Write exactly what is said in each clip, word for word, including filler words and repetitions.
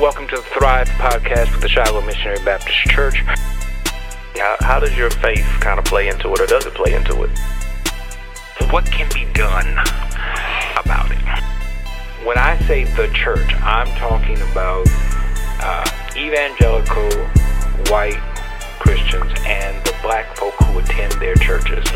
Welcome to the Thrive Podcast with the Shiloh Missionary Baptist Church. How, how does your faith kind of play into it, or does it play into it? What can be done about it? When I say the church, I'm talking about uh, evangelical white Christians and the black folk who attend their churches.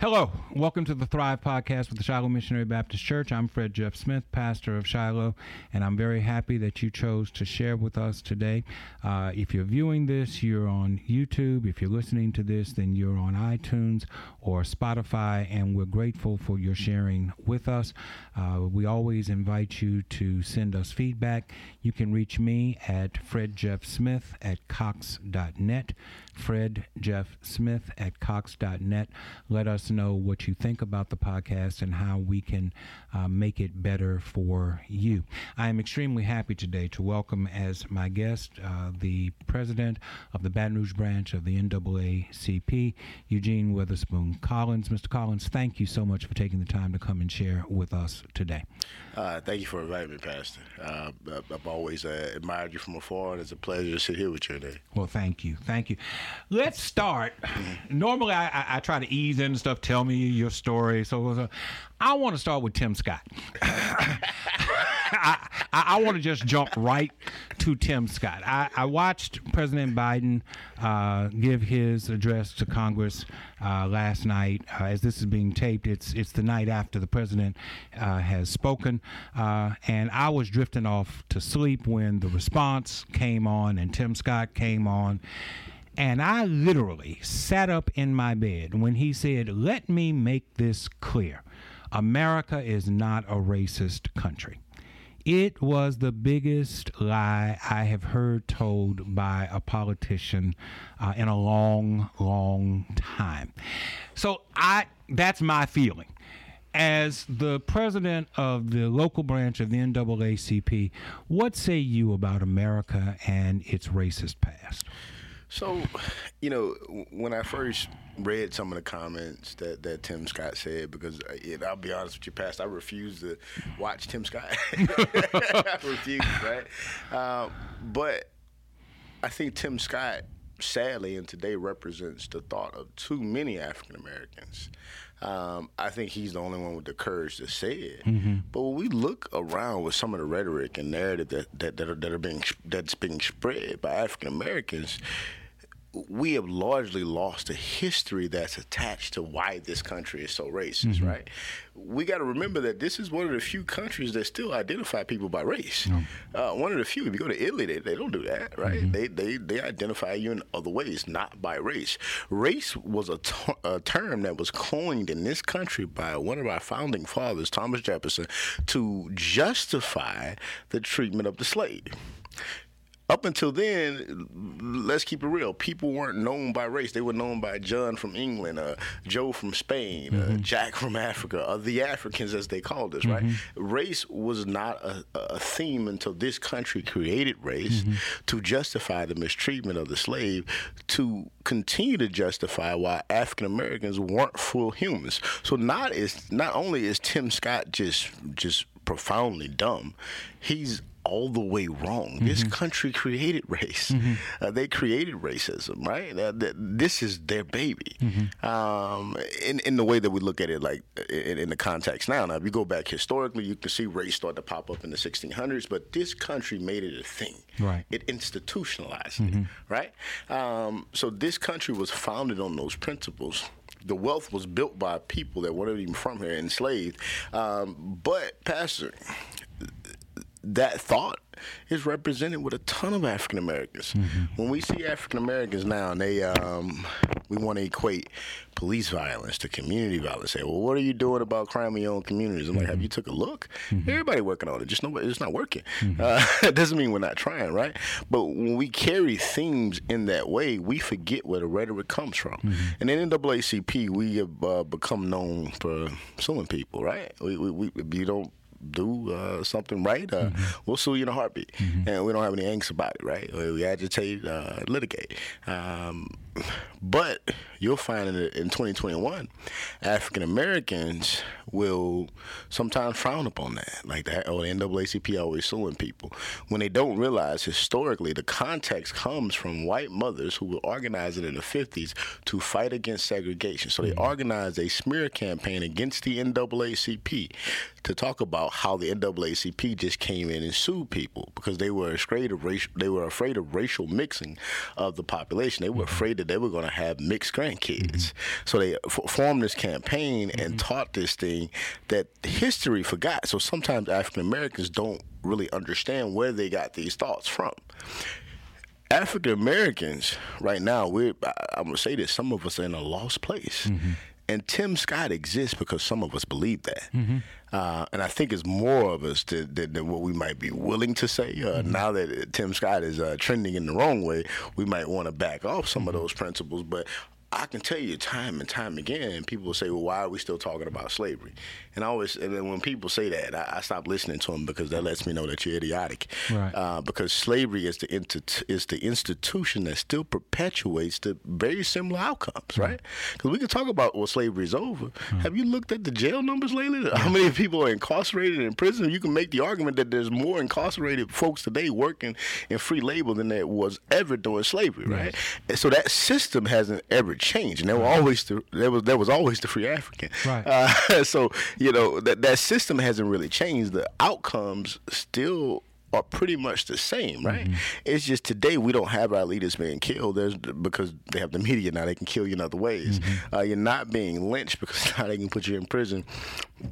Hello, welcome to the Thrive Podcast with the Shiloh Missionary Baptist Church. I'm Fred Jeff Smith, pastor of Shiloh, and I'm very happy that you chose to share with us today. Uh, if you're viewing this, you're on YouTube. If you're listening to this, then you're on iTunes or Spotify, and we're grateful for your sharing with us. Uh, we always invite you to send us feedback. You can reach me at Fred Jeff Smith at Cox dot net. Fred Jeff Smith at Cox dot net. Let us know what you think about the podcast and how we can uh, make it better for you. I am extremely happy today to welcome as my guest uh, the president of the Baton Rouge branch of the N double A C P, Eugene Weatherspoon Collins. Mister Collins, thank you so much for taking the time to come and share with us today. Uh, thank you for inviting me, Pastor. Uh, I've always uh, admired you from afar, and it's a pleasure to sit here with you today. Well, thank you. Thank you. Let's start. Mm-hmm. Normally, I, I, I try to ease in stuff. Tell me your story. So, so I want to start with Tim Scott. I, I, I want to just jump right to Tim Scott. I, I watched President Biden uh, give his address to Congress uh, last night. Uh, as this is being taped, it's it's the night after the president uh, has spoken. Uh, and I was drifting off to sleep when the response came on and Tim Scott came on. And I literally sat up in my bed when he said, "Let me make this clear. America is not a racist country." It was the biggest lie I have heard told by a politician uh, in a long, long time. So I that's my feeling. As the president of the local branch of the N double A C P, what say you about America and its racist past? So, you know, when I first read some of the comments that, that Tim Scott said, because it, I'll be honest with you, Pastor, I refuse to watch Tim Scott. I refuse, right? Uh, but I think Tim Scott, sadly, and today represents the thought of too many African Americans. Um, I think he's the only one with the courage to say it. Mm-hmm. But when we look around with some of the rhetoric and narrative that that that are, that are being that's being spread by African Americans, we have largely lost the history that's attached to why this country is so racist, mm-hmm. right? We got to remember that this is one of the few countries that still identify people by race. Mm. Uh, one of the few. If you go to Italy, they, they don't do that, right? Mm-hmm. They, they they identify you in other ways, not by race. Race was a, t- a term that was coined in this country by one of our founding fathers, Thomas Jefferson, to justify the treatment of the slave. Up until then, let's keep it real. People weren't known by race. They were known by John from England, uh, Joe from Spain, mm-hmm. uh, Jack from Africa, or the Africans, as they called us, mm-hmm. right? Race was not a, a theme until this country created race mm-hmm. to justify the mistreatment of the slave, to continue to justify why African Americans weren't full humans. So not is not only is Tim Scott just just profoundly dumb, he's all the way wrong. Mm-hmm. This country created race. Mm-hmm. Uh, they created racism, right? Uh, th- this is their baby. Mm-hmm. Um, in, in the way that we look at it, like in, in the context now. Now, if you go back historically, you can see race started to pop up in the sixteen hundreds, but this country made it a thing. Right. It institutionalized mm-hmm. it, right? Um, so this country was founded on those principles. The wealth was built by people that weren't even from here, enslaved. Um, but, Pastor, that thought is represented with a ton of African Americans. Mm-hmm. When we see African Americans now, and they um, we want to equate police violence to community violence. Say, well, what are you doing about crime in your own communities? I'm mm-hmm. like, have you took a look? Mm-hmm. Everybody working on it. Just nobody. It's not working. Mm-hmm. Uh, it doesn't mean we're not trying, right? But when we carry themes in that way, we forget where the rhetoric comes from. Mm-hmm. And in N double A C P, we have uh, become known for suing people, right? We, we, we you don't. do uh, something right, uh, mm-hmm. we'll sue you in a heartbeat. Mm-hmm. And we don't have any angst about it, right? We agitate, uh, litigate. Um, but you'll find that in twenty twenty-one, African Americans will sometimes frown upon that. Like that, oh, the N double A C P always suing people. When they don't realize historically the context comes from white mothers who were organizing in the fifties to fight against segregation. So they mm-hmm. organized a smear campaign against the N double A C P to talk about how the N double A C P just came in and sued people because they were afraid of racial, they were afraid of racial mixing of the population. They were afraid that they were going to have mixed grandkids. Mm-hmm. So they f- formed this campaign and mm-hmm. taught this thing that history forgot. So sometimes African Americans don't really understand where they got these thoughts from. African Americans right now, we're, I'm going to say this, some of us are in a lost place. Mm-hmm. And Tim Scott exists because some of us believe that. Mm-hmm. Uh, and I think it's more of us to, to, than what we might be willing to say. Uh, mm-hmm. Now that Tim Scott is uh, trending in the wrong way, we might want to back off some mm-hmm. of those principles. But I can tell you time and time again, people will say, well, why are we still talking about slavery? And I always, and then when people say that, I, I stop listening to them because that lets me know that you're idiotic. Right. Uh, because slavery is the int- is the institution that still perpetuates the very similar outcomes, right? Because we can talk about, well, slavery is over. Mm-hmm. Have you looked at the jail numbers lately? How many people are incarcerated in prison? You can make the argument that there's more incarcerated folks today working in free labor than there was ever during slavery, right? right? And so that system hasn't ever change, and there were always the, there was there was always the free African. Right. Uh, so you know that that system hasn't really changed. The outcomes still are pretty much the same, right? Mm-hmm. It's just today we don't have our leaders being killed. There's, because they have the media now. They can kill you in other ways. Mm-hmm. Uh, you're not being lynched because now they can put you in prison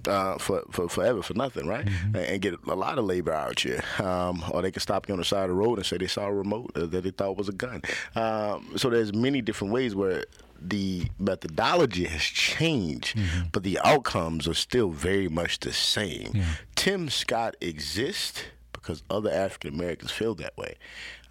uh, for, for forever for nothing, right? Mm-hmm. And get a lot of labor out here. Um, or they can stop you on the side of the road and say they saw a remote that they thought was a gun. Um, so there's many different ways where the methodology has changed, mm-hmm. but the outcomes are still very much the same. Yeah. Tim Scott exists because other African Americans feel that way.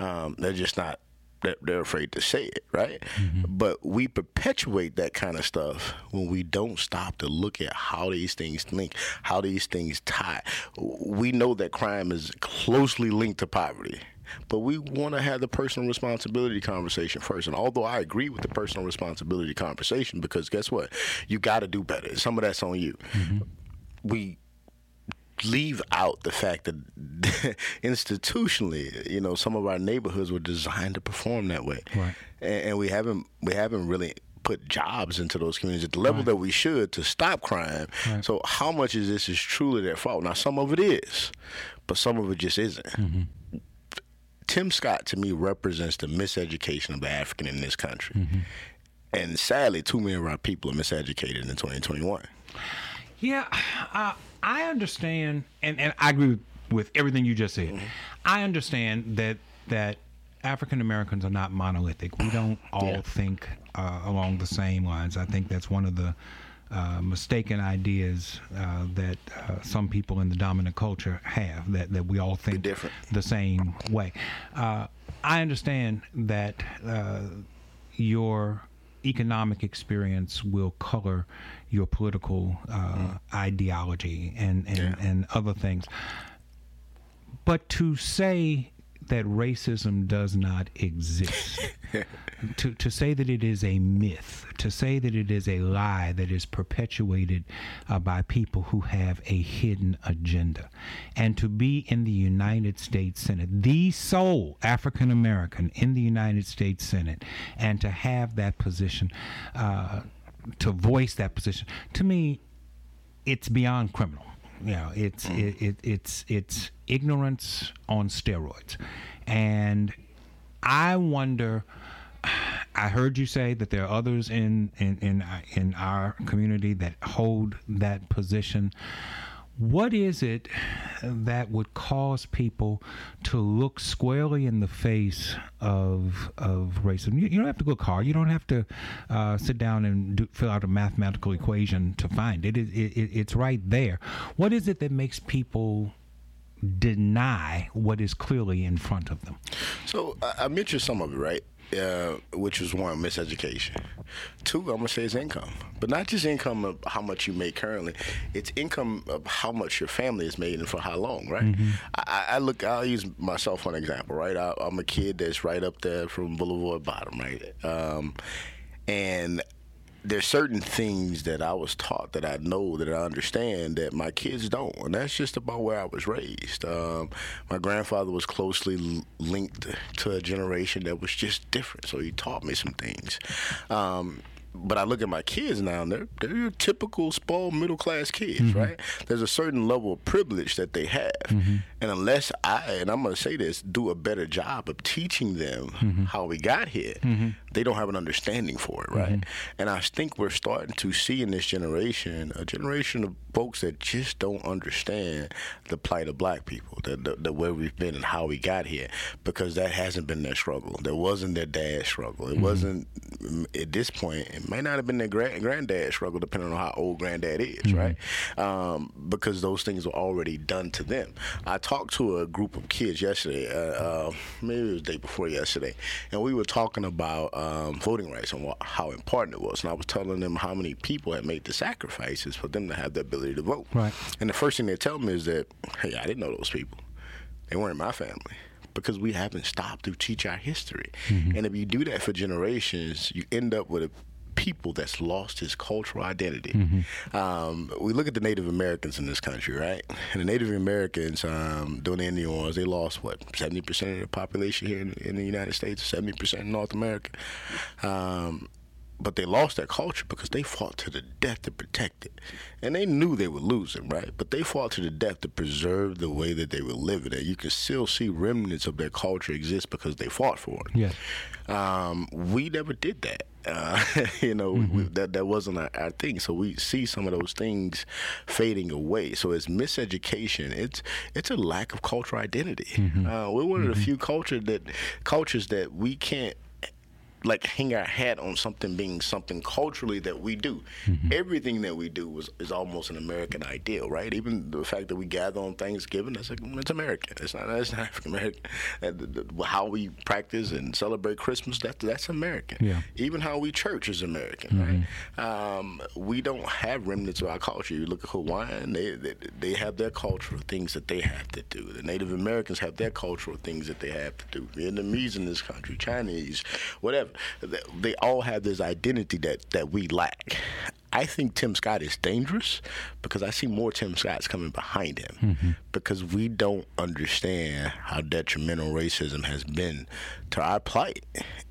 Um, they're just not, they're, they're afraid to say it, right? Mm-hmm. But we perpetuate that kind of stuff when we don't stop to look at how these things link, how these things tie. We know that crime is closely linked to poverty. But we want to have the personal responsibility conversation first. And although I agree with the personal responsibility conversation, because guess what? You got to do better. Some of that's on you. Mm-hmm. We leave out the fact that institutionally, you know, some of our neighborhoods were designed to perform that way. Right. And, and we haven't we haven't really put jobs into those communities at the level right. that we should to stop crime. Right. So how much of this is truly their fault? Now, some of it is, but some of it just isn't. Mm-hmm. Tim Scott, to me, represents the miseducation of the African in this country. Mm-hmm. And sadly, too many of our people are miseducated in twenty twenty-one. Yeah, uh, I understand, and, and I agree with everything you just said. Mm-hmm. I understand that that African Americans are not monolithic. We don't all yeah. think uh, along the same lines. I think that's one of the Uh, mistaken ideas uh, that uh, some people in the dominant culture have, that, that we all think the same way. Uh, I understand that uh, your economic experience will color your political uh, mm-hmm. ideology and, and, yeah. and other things. But to say that racism does not exist, to to say that it is a myth, to say that it is a lie that is perpetuated uh, by people who have a hidden agenda, and to be in the United States Senate, the sole African American in the United States Senate, and to have that position, uh, to voice that position, to me, it's beyond criminal. You know, it's it, it it's it's ignorance on steroids. And I wonder, I heard you say that there are others in in in, in our community that hold that position. What is it that would cause people to look squarely in the face of of racism? You, you don't have to go hard. You don't have to uh, sit down and do, fill out a mathematical equation to find it. It, it. It's right there. What is it that makes people deny what is clearly in front of them? So I, I mentioned some of it, right? Uh, which was one, miseducation. Two, I'm going to say is income. But not just income of how much you make currently. It's income of how much your family has made and for how long, right? Mm-hmm. I, I look, I'll use myself for an example, right? I, I'm a kid that's right up there from Boulevard Bottom, right? Um, and there's certain things that I was taught that I know, that I understand, that my kids don't. And that's just about where I was raised. Um, my grandfather was closely l- linked to a generation that was just different. So he taught me some things. Um, but I look at my kids now, and they're, they're your typical spoiled middle-class kids, mm-hmm. right? There's a certain level of privilege that they have. Mm-hmm. And unless I, and I'm going to say this, do a better job of teaching them mm-hmm. how we got here, mm-hmm. they don't have an understanding for it, right? Mm-hmm. And I think we're starting to see in this generation a generation of folks that just don't understand the plight of black people, the, the, the way we've been and how we got here, because that hasn't been their struggle. That wasn't their dad's struggle. It mm-hmm. wasn't, at this point, it might not have been their grand, granddad's struggle, depending on how old granddad is, mm-hmm. right? Um, because those things were already done to them. I talked to a group of kids yesterday, uh, uh, maybe it was the day before yesterday, and we were talking about Uh, Um, voting rights and wh- how important it was. And I was telling them how many people had made the sacrifices for them to have the ability to vote. Right. And the first thing they tell me is that, hey, I didn't know those people. They weren't in my family. Because we haven't stopped to teach our history. Mm-hmm. And if you do that for generations, you end up with a people that's lost his cultural identity. Mm-hmm. Um, we look at the Native Americans in this country, right? And the Native Americans um, during the Indian Wars, they lost, what, seventy percent of the population here in, in the United States, seventy percent in North America. Um, but they lost their culture because they fought to the death to protect it. And they knew they were losing, right? But they fought to the death to preserve the way that they were living. And you can still see remnants of their culture exist because they fought for it. Yeah. Um, we never did that. Uh, you know, mm-hmm. we, that that wasn't our, our thing. So we see some of those things fading away. So it's miseducation. It's it's a lack of cultural identity. Mm-hmm. Uh, we're one mm-hmm. of the few culture that cultures that we can't like hang our hat on something being something culturally that we do. Mm-hmm. Everything that we do is, is almost an American ideal, right? Even the fact that we gather on Thanksgiving, that's like, it's American. It's not, that's not African-American. How we practice and celebrate Christmas, that, that's American. Yeah. Even how we church is American, mm-hmm. right? Um, we don't have remnants of our culture. You look at Hawaiian, they, they, they have their cultural things that they have to do. The Native Americans have their cultural things that they have to do. Vietnamese in this country, Chinese, whatever. They all have this identity that, that we lack. I think Tim Scott is dangerous because I see more Tim Scotts coming behind him mm-hmm. because we don't understand how detrimental racism has been to our plight.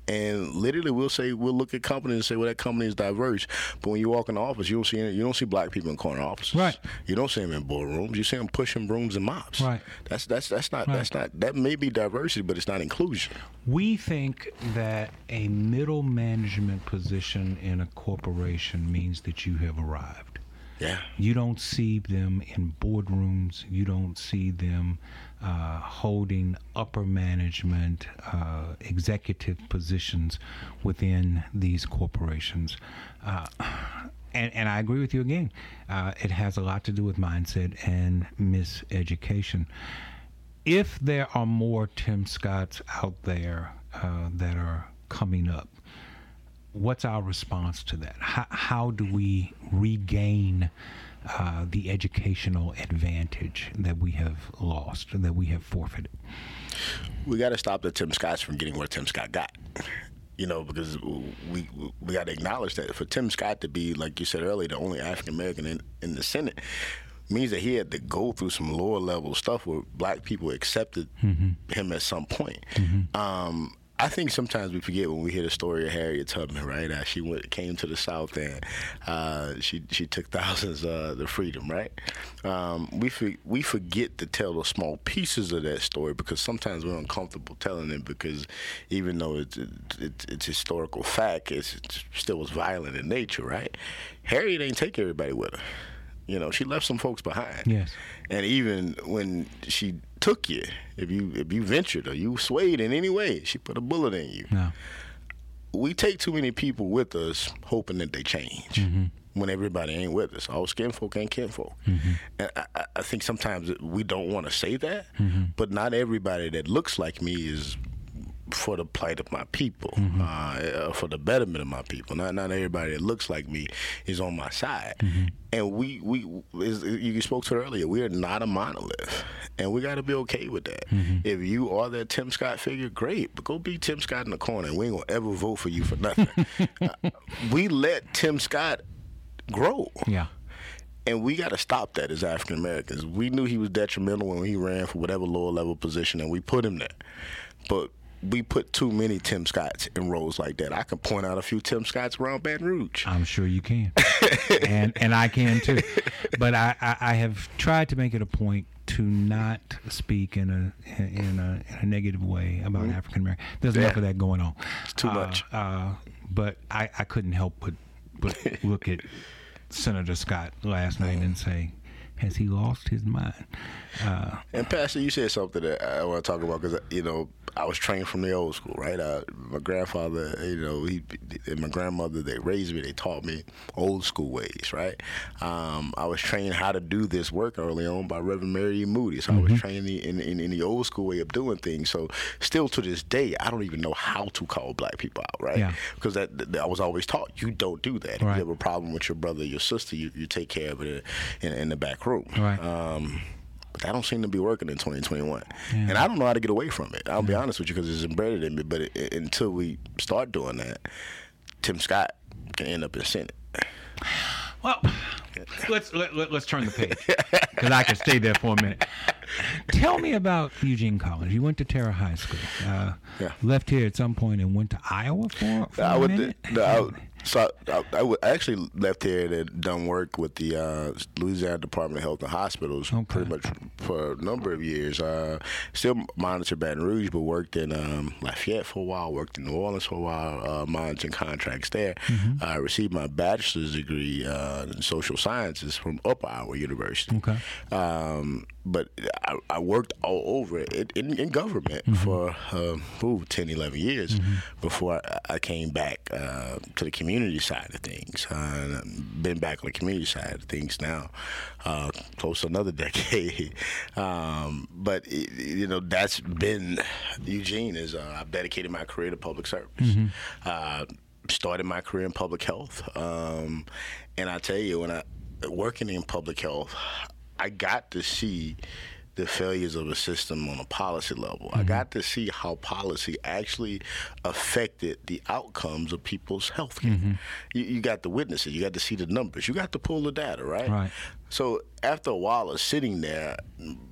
And literally, we'll say we'll look at companies and say, "Well, that company is diverse." But when you walk in the office, you don't see any, you don't see black people in corner offices. Right. You don't see them in boardrooms. You see them pushing brooms and mops. Right. That's that's that's not right. that's not that may be diversity, but it's not inclusion. We think that a middle management position in a corporation means that you have arrived. Yeah. You don't see them in boardrooms. You don't see them uh, holding upper management, uh, executive positions within these corporations. Uh, and, and I agree with you again. Uh, it has a lot to do with mindset and miseducation. If there are more Tim Scotts out there uh, that are coming up, what's our response to that? How, how do we regain uh, the educational advantage that we have lost, that we have forfeited? We got to stop the Tim Scotts from getting where Tim Scott got. You know, because we we got to acknowledge that for Tim Scott to be, like you said earlier, the only African American in, in the Senate means that he had to go through some lower level stuff where black people accepted mm-hmm. him at some point. Mm-hmm. Um, I think sometimes we forget when we hear the story of Harriet Tubman, right? Uh, she went, came to the South and uh, she she took thousands uh, to freedom, right? Um, we for, we forget to tell the small pieces of that story because sometimes we're uncomfortable telling it because even though it's it, it, it's historical fact, it's, it still was violent in nature, right? Harriet ain't take everybody with her. You know, she left some folks behind. Yes. And even when she took you, if you if you ventured or you swayed in any way, she put a bullet in you. No. We take too many people with us hoping that they change mm-hmm. when everybody ain't with us. All skin folk ain't kin folk. Mm-hmm. And I, I think sometimes we don't want to say that, mm-hmm. but not everybody that looks like me is for the plight of my people, mm-hmm. uh, for the betterment of my people. Not not everybody that looks like me is on my side. Mm-hmm. And we, we is, you spoke to it earlier, we are not a monolith. And we got to be okay with that. Mm-hmm. If you are that Tim Scott figure, great. But go be Tim Scott in the corner. We ain't going to ever vote for you for nothing. uh, we let Tim Scott grow. Yeah. And we got to stop that as African Americans. We knew he was detrimental when he ran for whatever lower level position, and we put him there. But we put too many Tim Scotts in roles like that. I can point out a few Tim Scotts around Baton Rouge. I'm sure you can. and and I can too. But I, I, I have tried to make it a point to not speak in a in a, in a negative way about mm-hmm. African Americans. There's yeah. enough of that going on. It's too uh, much. Uh, but I, I couldn't help but, but look at Senator Scott last night and say, has he lost his mind? Uh, and Pastor, you said something that I want to talk about because, you know, I was trained from the old school, right? Uh, my grandfather, you know, he and my grandmother, they raised me. They taught me old school ways, right? Um, I was trained how to do this work early on by Reverend Mary Moody. So mm-hmm. I was trained in, in, in the old school way of doing things. So still to this day, I don't even know how to call black people out, right? Yeah. Because that, that I was always taught, you don't do that. If right. you have a problem with your brother or your sister, you, you take care of it in, in the back room. Right. Um, but that don't seem to be working in twenty twenty-one. Yeah. And I don't know how to get away from it. I'll yeah. be honest with you because it's embedded in me. But it, it, until we start doing that, Tim Scott can end up in Senate. Well, let's let, let, let's turn the page because I can stay there for a minute. Tell me about Eugene Collins. You went to Terra High School. Uh, yeah. Left here at some point and went to Iowa for, for I a would, minute? No, I would, So I, I, I actually left here and had done work with the uh, Louisiana Department of Health and Hospitals okay. pretty much for a number of years. Uh, still monitored Baton Rouge, but worked in um, Lafayette for a while, worked in New Orleans for a while, uh, monitoring contracts there. Mm-hmm. I received my bachelor's degree uh, in social sciences from Upper Iowa University. Okay. Um, but I, I worked all over it, in, in government mm-hmm. for uh, ooh, ten, eleven years mm-hmm. before I, I came back uh, to the community. community side of things. Uh, I've been back on the community side of things now, uh, close to another decade. um, but, it, you know, that's been, Eugene is, uh, I've dedicated my career to public service. Mm-hmm. Uh, started my career in public health. Um, and I tell you, when I, working in public health, I got to see the failures of a system on a policy level. Mm-hmm. I got to see how policy actually affected the outcomes of people's health care. Mm-hmm. You, you got to witness it. You got to see the numbers. You got to pull the data, right? Right. So after a while of sitting there,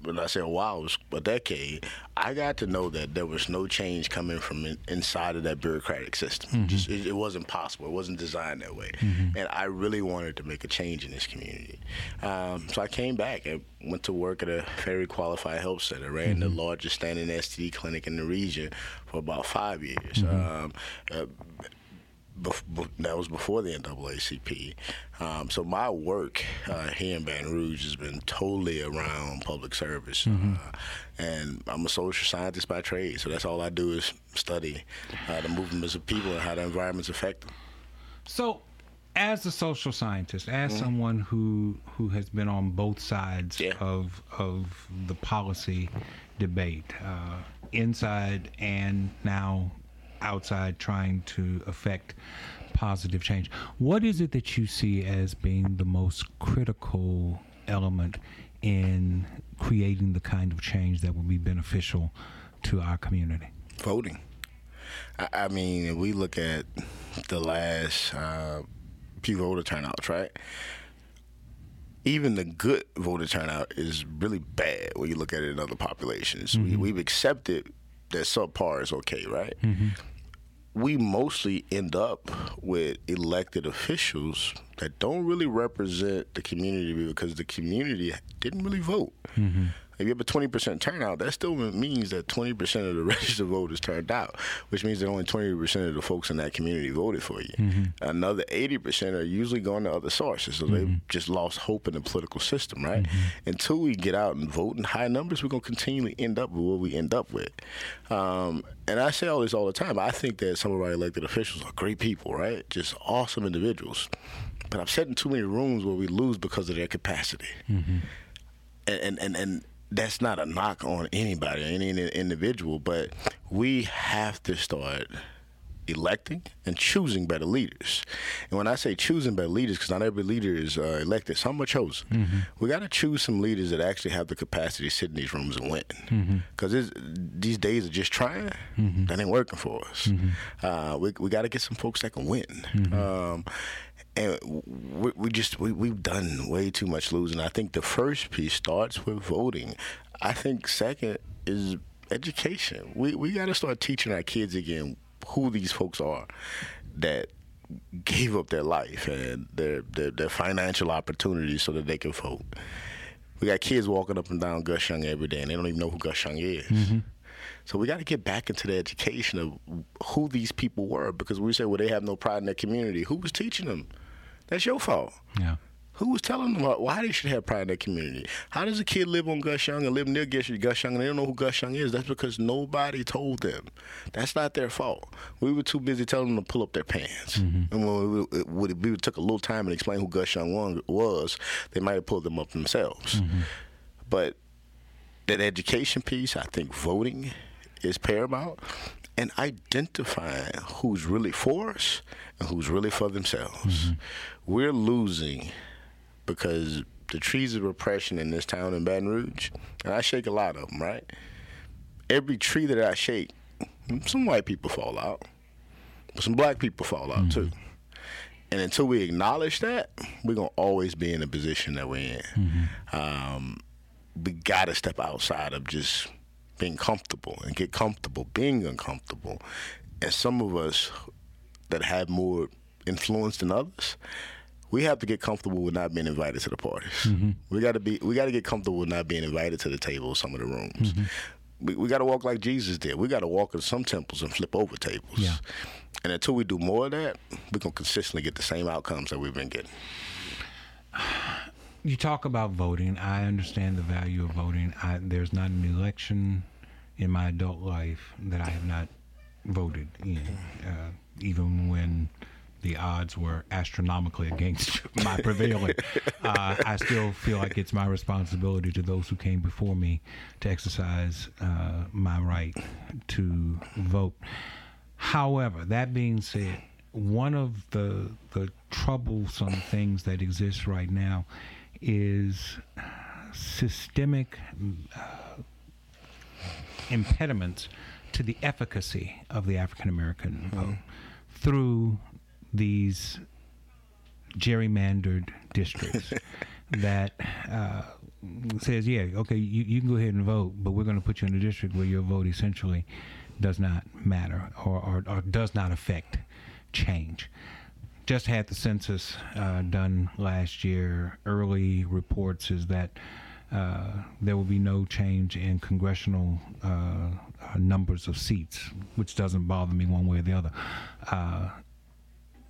when I say a while, it was a decade, I got to know that there was no change coming from in, inside of that bureaucratic system. Mm-hmm. Just, it, it wasn't possible. It wasn't designed that way. Mm-hmm. And I really wanted to make a change in this community. Um, so I came back and went to work at a very qualified health center, ran mm-hmm. the largest standing S T D clinic in the region for about five years. Mm-hmm. Um, uh, Bef- that was before the N double A C P. Um, so my work uh, here in Baton Rouge has been totally around public service. Mm-hmm. Uh, and I'm a social scientist by trade, so that's all I do is study uh, the movements of people and how the environments affect them. So as a social scientist, as mm-hmm. someone who who has been on both sides yeah. of of the policy debate, uh, inside and now outside, trying to affect positive change. What is it that you see as being the most critical element in creating the kind of change that will be beneficial to our community? Voting. I, I mean, if we look at the last uh, few voter turnouts, right? Even the good voter turnout is really bad when you look at it in other populations. Mm-hmm. We, we've accepted that subpar is okay, right? Mm-hmm. We mostly end up with elected officials that don't really represent the community because the community didn't really vote. Mm-hmm. If you have a twenty percent turnout, that still means that twenty percent of the registered voters turned out, which means that only twenty percent of the folks in that community voted for you. Mm-hmm. Another eighty percent are usually going to other sources, so mm-hmm. they just lost hope in the political system, right? Mm-hmm. Until we get out and vote in high numbers, we're going to continually end up with what we end up with. Um, and I say all this all the time. I think that some of our elected officials are great people, right? Just awesome individuals. But I've sat in too many rooms where we lose because of their capacity. Mm-hmm. And, and, and, and that's not a knock on anybody, any individual, but we have to start electing and choosing better leaders. And when I say choosing better leaders, because not every leader is uh, elected, some are chosen. Mm-hmm. We got to choose some leaders that actually have the capacity to sit in these rooms and win. Because mm-hmm. these days of just trying, mm-hmm. that ain't working for us. Mm-hmm. Uh, we we got to get some folks that can win. Mm-hmm. Um, and we, we just, we, we've done way too much losing. I think the first piece starts with voting. I think second is education. We, we got to start teaching our kids again who these folks are that gave up their life and their, their their financial opportunities so that they can vote. We got kids walking up and down Gus Young every day, and they don't even know who Gus Young is. Mm-hmm. So we got to get back into the education of who these people were, because we say, well, they have no pride in their community. Who was teaching them? That's your fault. Yeah. Who was telling them why they should have pride in their community? How does a kid live on Gus Young and live near Gus Young and they don't know who Gus Young is? That's because nobody told them. That's not their fault. We were too busy telling them to pull up their pants. Mm-hmm. And when we, we, we took a little time and explained who Gus Young was, they might have pulled them up themselves. Mm-hmm. But that education piece, I think voting is paramount. And identifying who's really for us and who's really for themselves. Mm-hmm. We're losing... because the trees of repression in this town in Baton Rouge, and I shake a lot of them, right? Every tree that I shake, some white people fall out, but some black people fall out, mm-hmm. too. And until we acknowledge that, we're going to always be in the position that we're in. Mm-hmm. Um, we got to step outside of just being comfortable and get comfortable being uncomfortable. And some of us that have more influence than others, we have to get comfortable with not being invited to the parties. Mm-hmm. We got to be. We got to get comfortable with not being invited to the table of some of the rooms. Mm-hmm. We, we got to walk like Jesus did. We got to walk in some temples and flip over tables. Yeah. And until we do more of that, we're going to consistently get the same outcomes that we've been getting. You talk about voting. I understand the value of voting. I, there's not an election in my adult life that I have not voted in, uh, even when... the odds were astronomically against my prevailing. Uh, I still feel like it's my responsibility to those who came before me to exercise uh, my right to vote. However, that being said, one of the the troublesome things that exists right now is systemic uh, impediments to the efficacy of the African-American mm-hmm. vote through these gerrymandered districts that uh, says, yeah, okay, you, you can go ahead and vote, but we're going to put you in a district where your vote essentially does not matter or, or, or does not affect change. Just had the census uh, done last year. Early reports is that uh, there will be no change in congressional uh, numbers of seats, which doesn't bother me one way or the other. Uh,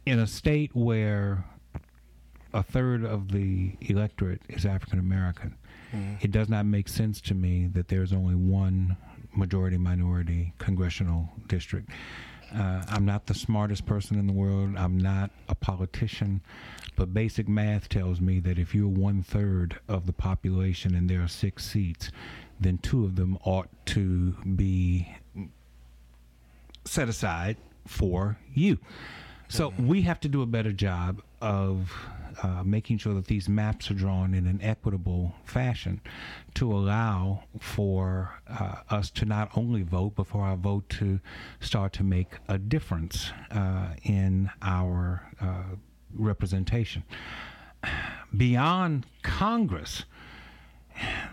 In a state where a third of the electorate is African American, mm. it does not make sense to me that there's only one majority-minority congressional district. Uh, I'm not the smartest person in the world. I'm not a politician. But basic math tells me that if you're one-third of the population and there are six seats, then two of them ought to be set aside for you. So we have to do a better job of uh, making sure that these maps are drawn in an equitable fashion to allow for uh, us to not only vote, but for our vote to start to make a difference uh, in our uh, representation. Beyond Congress,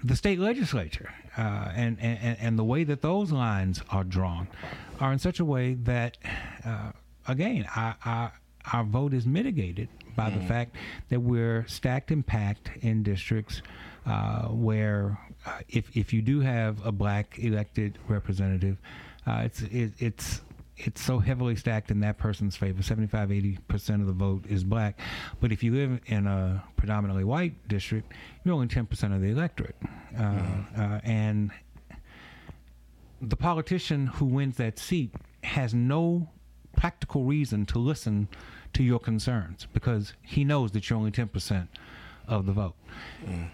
the state legislature uh, and, and, and the way that those lines are drawn are in such a way that... Uh, Again, our, our, our vote is mitigated by mm. the fact that we're stacked and packed in districts uh, where uh, if if you do have a black elected representative, uh, it's it, it's it's so heavily stacked in that person's favor. seventy-five, eighty percent of the vote is black. But if you live in a predominantly white district, you're only ten percent of the electorate. Uh, mm. uh, and the politician who wins that seat has no practical reason to listen to your concerns because he knows that you're only ten percent of the vote. Mm.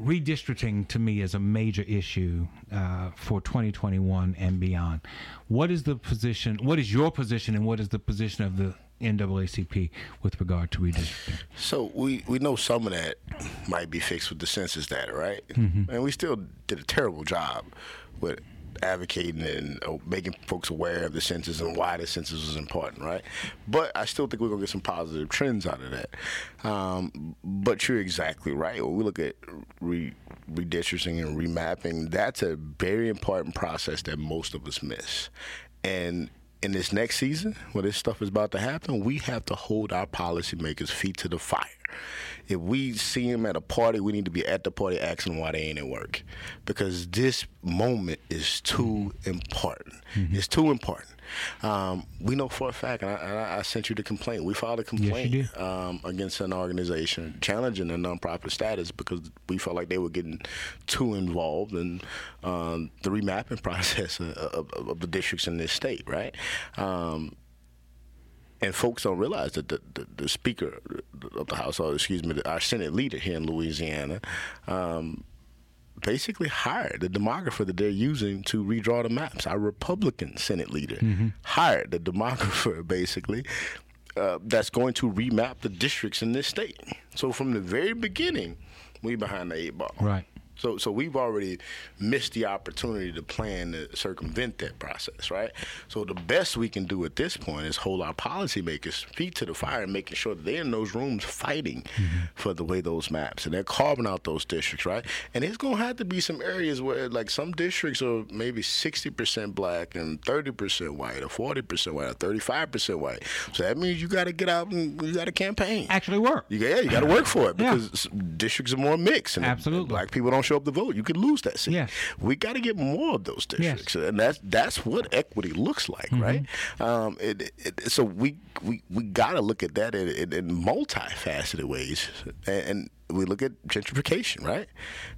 redistricting to me is a major issue uh, for twenty twenty-one and beyond. What is the position? What is your position, and what is the position of the N double A C P with regard to redistricting? So we, we know some of that might be fixed with the census data, right? Mm-hmm. And we still did a terrible job with advocating and making folks aware of the census and why the census was important, right? But I still think we're going to get some positive trends out of that. Um, but you're exactly right. When we look at re- redistricting and remapping, that's a very important process that most of us miss. And in this next season, when this stuff is about to happen, we have to hold our policymakers' feet to the fire. If we see them at a party, we need to be at the party asking why they ain't at work, because this moment is too important. Mm-hmm. It's too important. Um, we know for a fact, and I, and I sent you the complaint. We filed a complaint yes, um, against an organization challenging their nonprofit status because we felt like they were getting too involved in um, the remapping process of, of, of the districts in this state, right? Um, and folks don't realize that the, the, the Speaker of the House, or excuse me, our Senate leader here in Louisiana, um, basically hired the demographer that they're using to redraw the maps. Our Republican Senate leader mm-hmm. hired the demographer, basically, uh, that's going to remap the districts in this state. So from the very beginning, we behind the eight ball. Right. So so we've already missed the opportunity to plan to circumvent that process, right? So the best we can do at this point is hold our policymakers' feet to the fire and making sure that they're in those rooms fighting mm-hmm. for the way those maps, and they're carving out those districts, right? And it's going to have to be some areas where, like, some districts are maybe sixty percent black and thirty percent white or forty percent white or thirty-five percent white. So that means you got to get out and you got to campaign. Actually work. You, yeah, you got to work for it because yeah. districts are more mixed. And absolutely. Black people don't show up to vote, you could lose that seat. Yes. We got to get more of those districts, yes. and that's that's what equity looks like, mm-hmm. right? Um, it, it, so we we, we got to look at that in, in, in multifaceted ways, and, and we look at gentrification, right?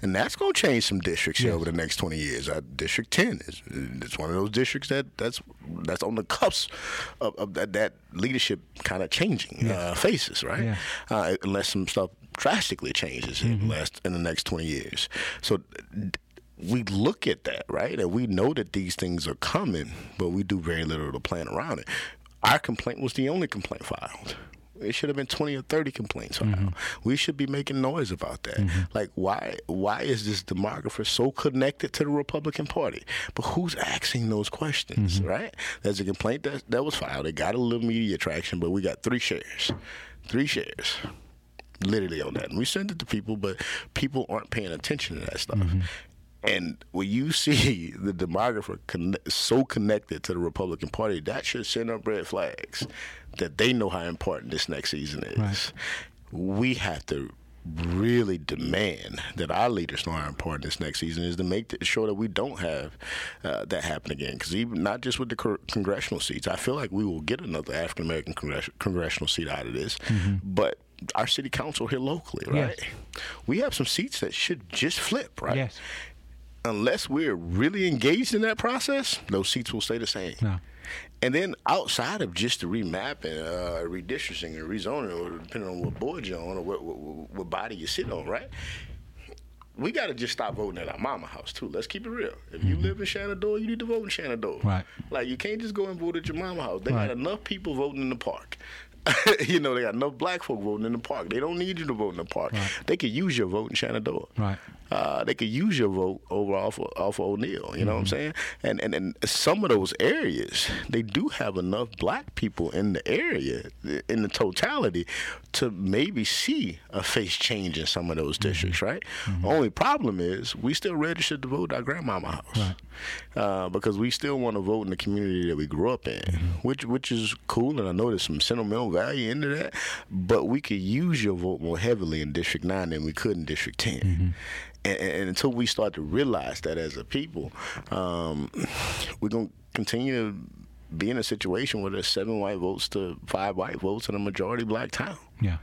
And that's going to change some districts yes. here over the next twenty years. Our District ten is it's one of those districts that that's that's on the cusp of, of that, that leadership kind of changing yes. uh, faces, right? Yeah. Uh, unless some stuff drastically changes mm-hmm. in the last in the next twenty years. So d- we look at that, right? And we know that these things are coming, but we do very little to plan around it. Our complaint was the only complaint filed. It should have been twenty or thirty complaints filed. Mm-hmm. We should be making noise about that. Mm-hmm. Like, why why is this demographer so connected to the Republican Party? But who's asking those questions, mm-hmm. right? There's a complaint that, that was filed. It got a little media traction, but we got three shares. Three shares. Literally on that. And we send it to people, but people aren't paying attention to that stuff. Mm-hmm. And when you see the demographer con- so connected to the Republican Party, that should send up red flags that they know how important this next season is. Right. We have to really demand that our leaders know how important this next season is to make sure that we don't have uh, that happen again. Because even not just with the co- congressional seats, I feel like we will get another African-American congres- congressional seat out of this, mm-hmm. but our city council here locally, right? Yes. We have some seats that should just flip, right? Yes. Unless we're really engaged in that process, those seats will stay the same. No. And then outside of just the remapping, uh, redistricting, and rezoning, or depending on what board you're on or what, what, what body you sit on, right? We got to just stop voting at our mama house, too. Let's keep it real. If you mm-hmm. live in Shenandoah, you need to vote in Shenandoah. Right. Like, you can't just go and vote at your mama house. They right. got enough people voting in the park. You know, they got enough black folk voting in the park. They don't need you to vote in the park. Right. They could use your vote in Shenandoah. Right. Uh, they could use your vote over off of, off of O'Neill. You mm-hmm. know what I'm saying? And, and and some of those areas, they do have enough black people in the area, in the totality, to maybe see a face change in some of those mm-hmm. districts, right? Mm-hmm. Only problem is we still registered to vote at our grandmama house right. uh, because we still want to vote in the community that we grew up in, mm-hmm. which which is cool, and I know there's some sentimental value into that, but we could use your vote more heavily in District nine than we could in District ten. Mm-hmm. And, and until we start to realize that as a people, um, we're going to continue to be in a situation where there's seven white votes to five white votes in a majority black town. Yeah.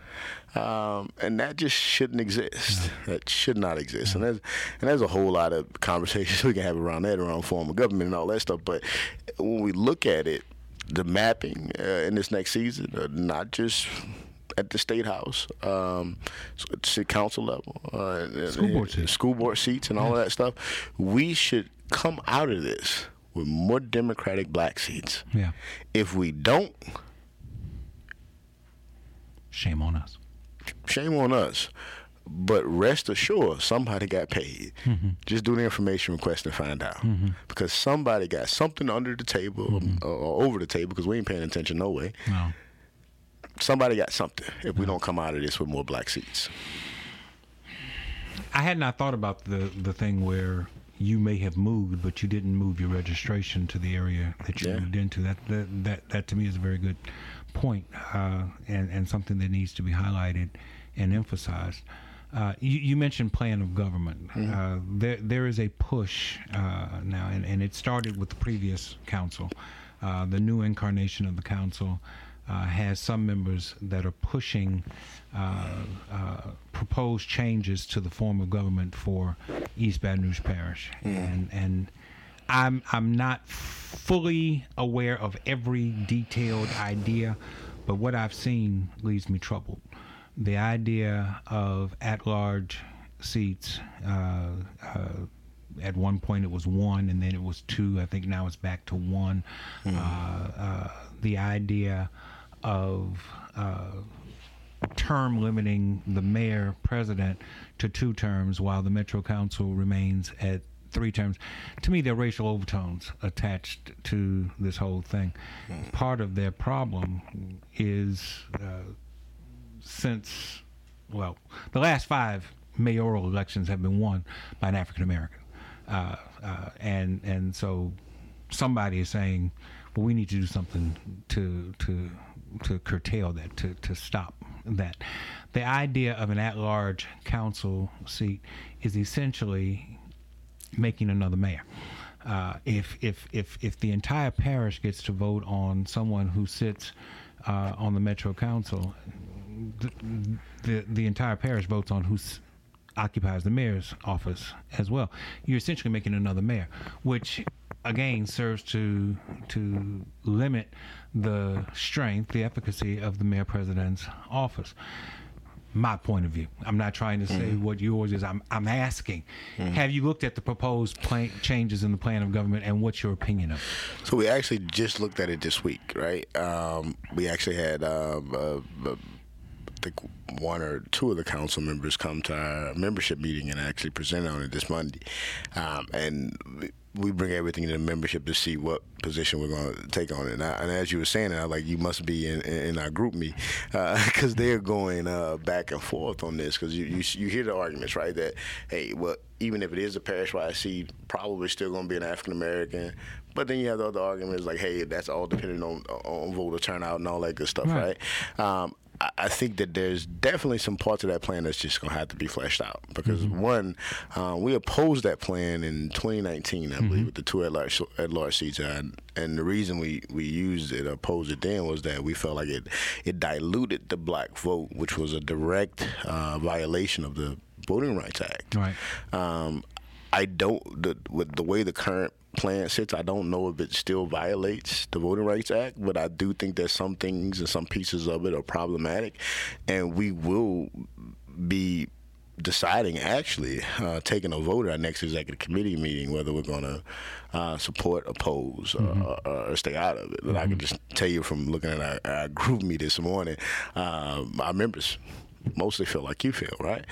Um, and that just shouldn't exist. No. That should not exist. No. And, there's, and there's a whole lot of conversations we can have around that, around form of government and all that stuff. But when we look at it, the mapping uh, in this next season, uh, not just at the State House, um, city council level, uh, school board seats, school board seats and all yeah. of that stuff. We should come out of this with more Democratic black seats. Yeah. If we don't, shame on us. Shame on us. But rest assured, somebody got paid. Mm-hmm. Just do the information request and find out. Mm-hmm. Because somebody got something under the table mm-hmm. or, or over the table, because we ain't paying attention no way. No. Somebody got something if no. we don't come out of this with more black seats. I had not thought about the, the thing where you may have moved, but you didn't move your registration to the area that you yeah. moved into. That, that that that to me is a very good point uh, and, and something that needs to be highlighted and emphasized. Uh, you, you mentioned plan of government. Mm-hmm. Uh, there, there is a push uh, now, and, and it started with the previous council. Uh, the new incarnation of the council uh, has some members that are pushing uh, uh, proposed changes to the form of government for East Baton Rouge Parish. Mm-hmm. And and I'm I'm not fully aware of every detailed idea, but what I've seen leaves me troubled. The idea of at-large seats, uh, uh, at one point it was one, and then it was two. I think now it's back to one. Mm. Uh, uh, the idea of uh, term limiting the mayor, president, to two terms while the Metro Council remains at three terms. To me, there are racial overtones attached to this whole thing. Mm. Part of their problem is... Uh, since, well, the last five mayoral elections have been won by an African American. Uh, uh, and and so somebody is saying, well, we need to do something to to to curtail that, to, to stop that. The idea of an at-large council seat is essentially making another mayor. Uh, if, if, if, if the entire parish gets to vote on someone who sits uh, on the Metro Council, The, the the entire parish votes on who occupies the mayor's office as well. You're essentially making another mayor, which again serves to to limit the strength, the efficacy of the mayor president's office. My point of view. I'm not trying to say mm-hmm. what yours is. I'm I'm asking. Mm-hmm. Have you looked at the proposed plan, changes in the plan of government, and what's your opinion of it? So we actually just looked at it this week, right? Um, we actually had. Um, uh, uh, I think one or two of the council members come to our membership meeting and actually presented on it this Monday. Um, and we bring everything to the membership to see what position we're going to take on it. And, I, and as you were saying, I like you must be in, in our group meet because uh, they're going uh, back and forth on this because you, you you hear the arguments, right, that, hey, well, even if it is a parish-wide seat, probably still going to be an African-American. But then you have the other arguments like, hey, that's all dependent on, on voter turnout and all that good stuff, right? right? Um, I think that there's definitely some parts of that plan that's just going to have to be fleshed out because, mm-hmm. one, uh, we opposed that plan in twenty nineteen, I mm-hmm. believe, with the two at-large, at-large seats. And, and the reason we, we used it, opposed it then, was that we felt like it, it diluted the black vote, which was a direct uh, violation of the Voting Rights Act. Right. Um, I don't, the, with the way the current plan sits, I don't know if it still violates the Voting Rights Act, but I do think that some things and some pieces of it are problematic, and we will be deciding, actually, uh, taking a vote at our next executive committee meeting whether we're going to uh, support, oppose, mm-hmm. or, or, or stay out of it. And mm-hmm. I can just tell you from looking at our, our group meet this morning, uh, our members mostly feel like you feel, right?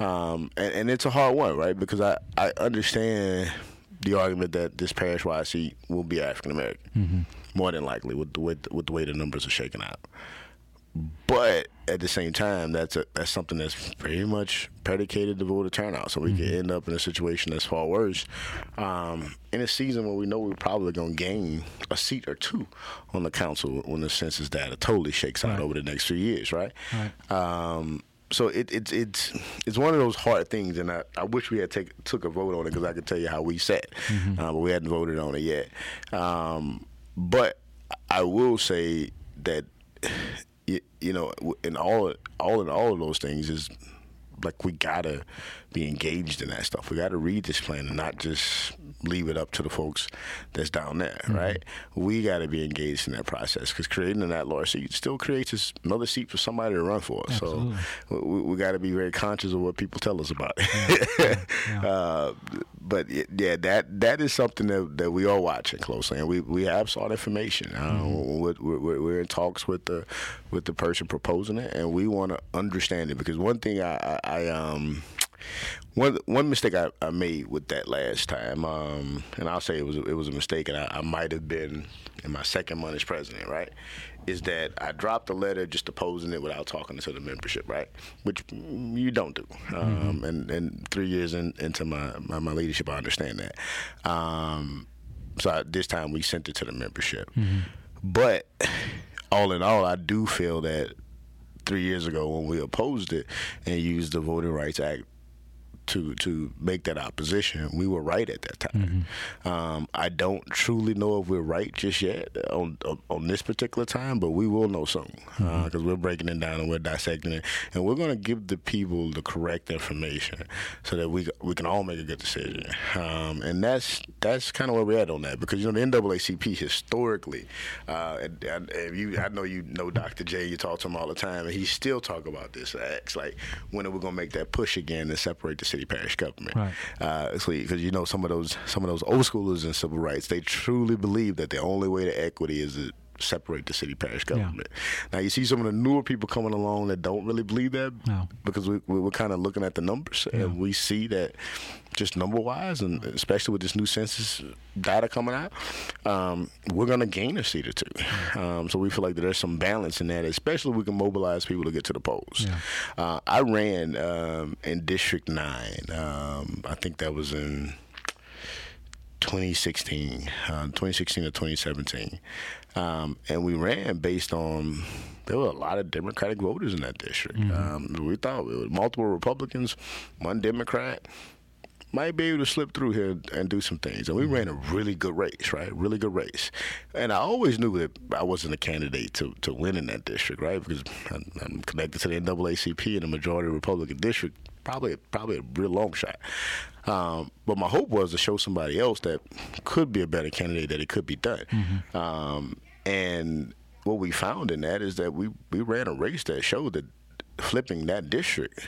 Um, and, and it's a hard one, right? Because I, I understand the argument that this parish-wide seat will be African-American, mm-hmm. more than likely, with the, way, with the way the numbers are shaken out. But at the same time, that's a, that's something that's pretty much predicated to voter turnout. So we mm-hmm. could end up in a situation that's far worse um, in a season where we know we're probably going to gain a seat or two on the council when the census data totally shakes out right. over the next few years, right? right. Um, so it, it, it's it's one of those hard things, and I, I wish we had take, took a vote on it because I could tell you how we sat, mm-hmm. uh, but we hadn't voted on it yet. Um, but I will say that... You, you know, in all, all in all of those things is like we gotta be engaged in that stuff. We gotta read this plan and not just leave it up to the folks that's down there, mm-hmm. right? We gotta be engaged in that process, because creating that large seat still creates another seat for somebody to run for. Absolutely. So we, we gotta be very conscious of what people tell us about it. Yeah. Yeah. Yeah. Uh, but yeah, that that is something that, that we are watching closely, and we, we have solid information. Uh, mm-hmm. we're, we're, we're in talks with the with the person proposing it, and we want to understand it, because one thing I, I, I um one one mistake I, I made with that last time, um, and I'll say it was it was a mistake, and I, I might have been in my second month as president, right? Is that I dropped a letter just opposing it without talking to the membership, right? Which you don't do. Mm-hmm. Um, and, and three years in, into my, my, my leadership, I understand that. Um, so I, this time we sent it to the membership. Mm-hmm. But all in all, I do feel that three years ago when we opposed it and used the Voting Rights Act to to make that opposition, we were right at that time. Mm-hmm. Um, I don't truly know if we're right just yet on on this particular time, but we will know soon, because mm-hmm. uh, we're breaking it down and we're dissecting it, and we're going to give the people the correct information so that we we can all make a good decision. Um, and that's that's kind of where we're at on that, because you know the N double A C P historically, uh, and, and you I know you know Doctor J, you talk to him all the time, and he still talk about this acts like when are we going to make that push again and separate the city parish government, right? Because uh, you know some of those some of those old schoolers in civil rights, they truly believe that the only way to equity is to separate the city parish government. Yeah. Now you see some of the newer people coming along that don't really believe that, no. because we, we we're kind of looking at the numbers, yeah. and we see that just number wise, and especially with this new census data coming out, um, we're going to gain a seat or two. Um, so we feel like there's some balance in that, especially if we can mobilize people to get to the polls. Yeah. Uh, I ran um, in District nine. Um, I think that was in twenty sixteen, uh, twenty sixteen to twenty seventeen. Um, and we ran based on, there were a lot of Democratic voters in that district. Mm-hmm. Um, we thought it was multiple Republicans, one Democrat, might be able to slip through here and do some things. And we ran a really good race, right? Really good race. And I always knew that I wasn't a candidate to, to win in that district, right? Because I'm, I'm connected to the N double A C P and a majority Republican district, probably probably a real long shot. Um, but my hope was to show somebody else that could be a better candidate, that it could be done. Mm-hmm. Um, and what we found in that is that we, we ran a race that showed that flipping that district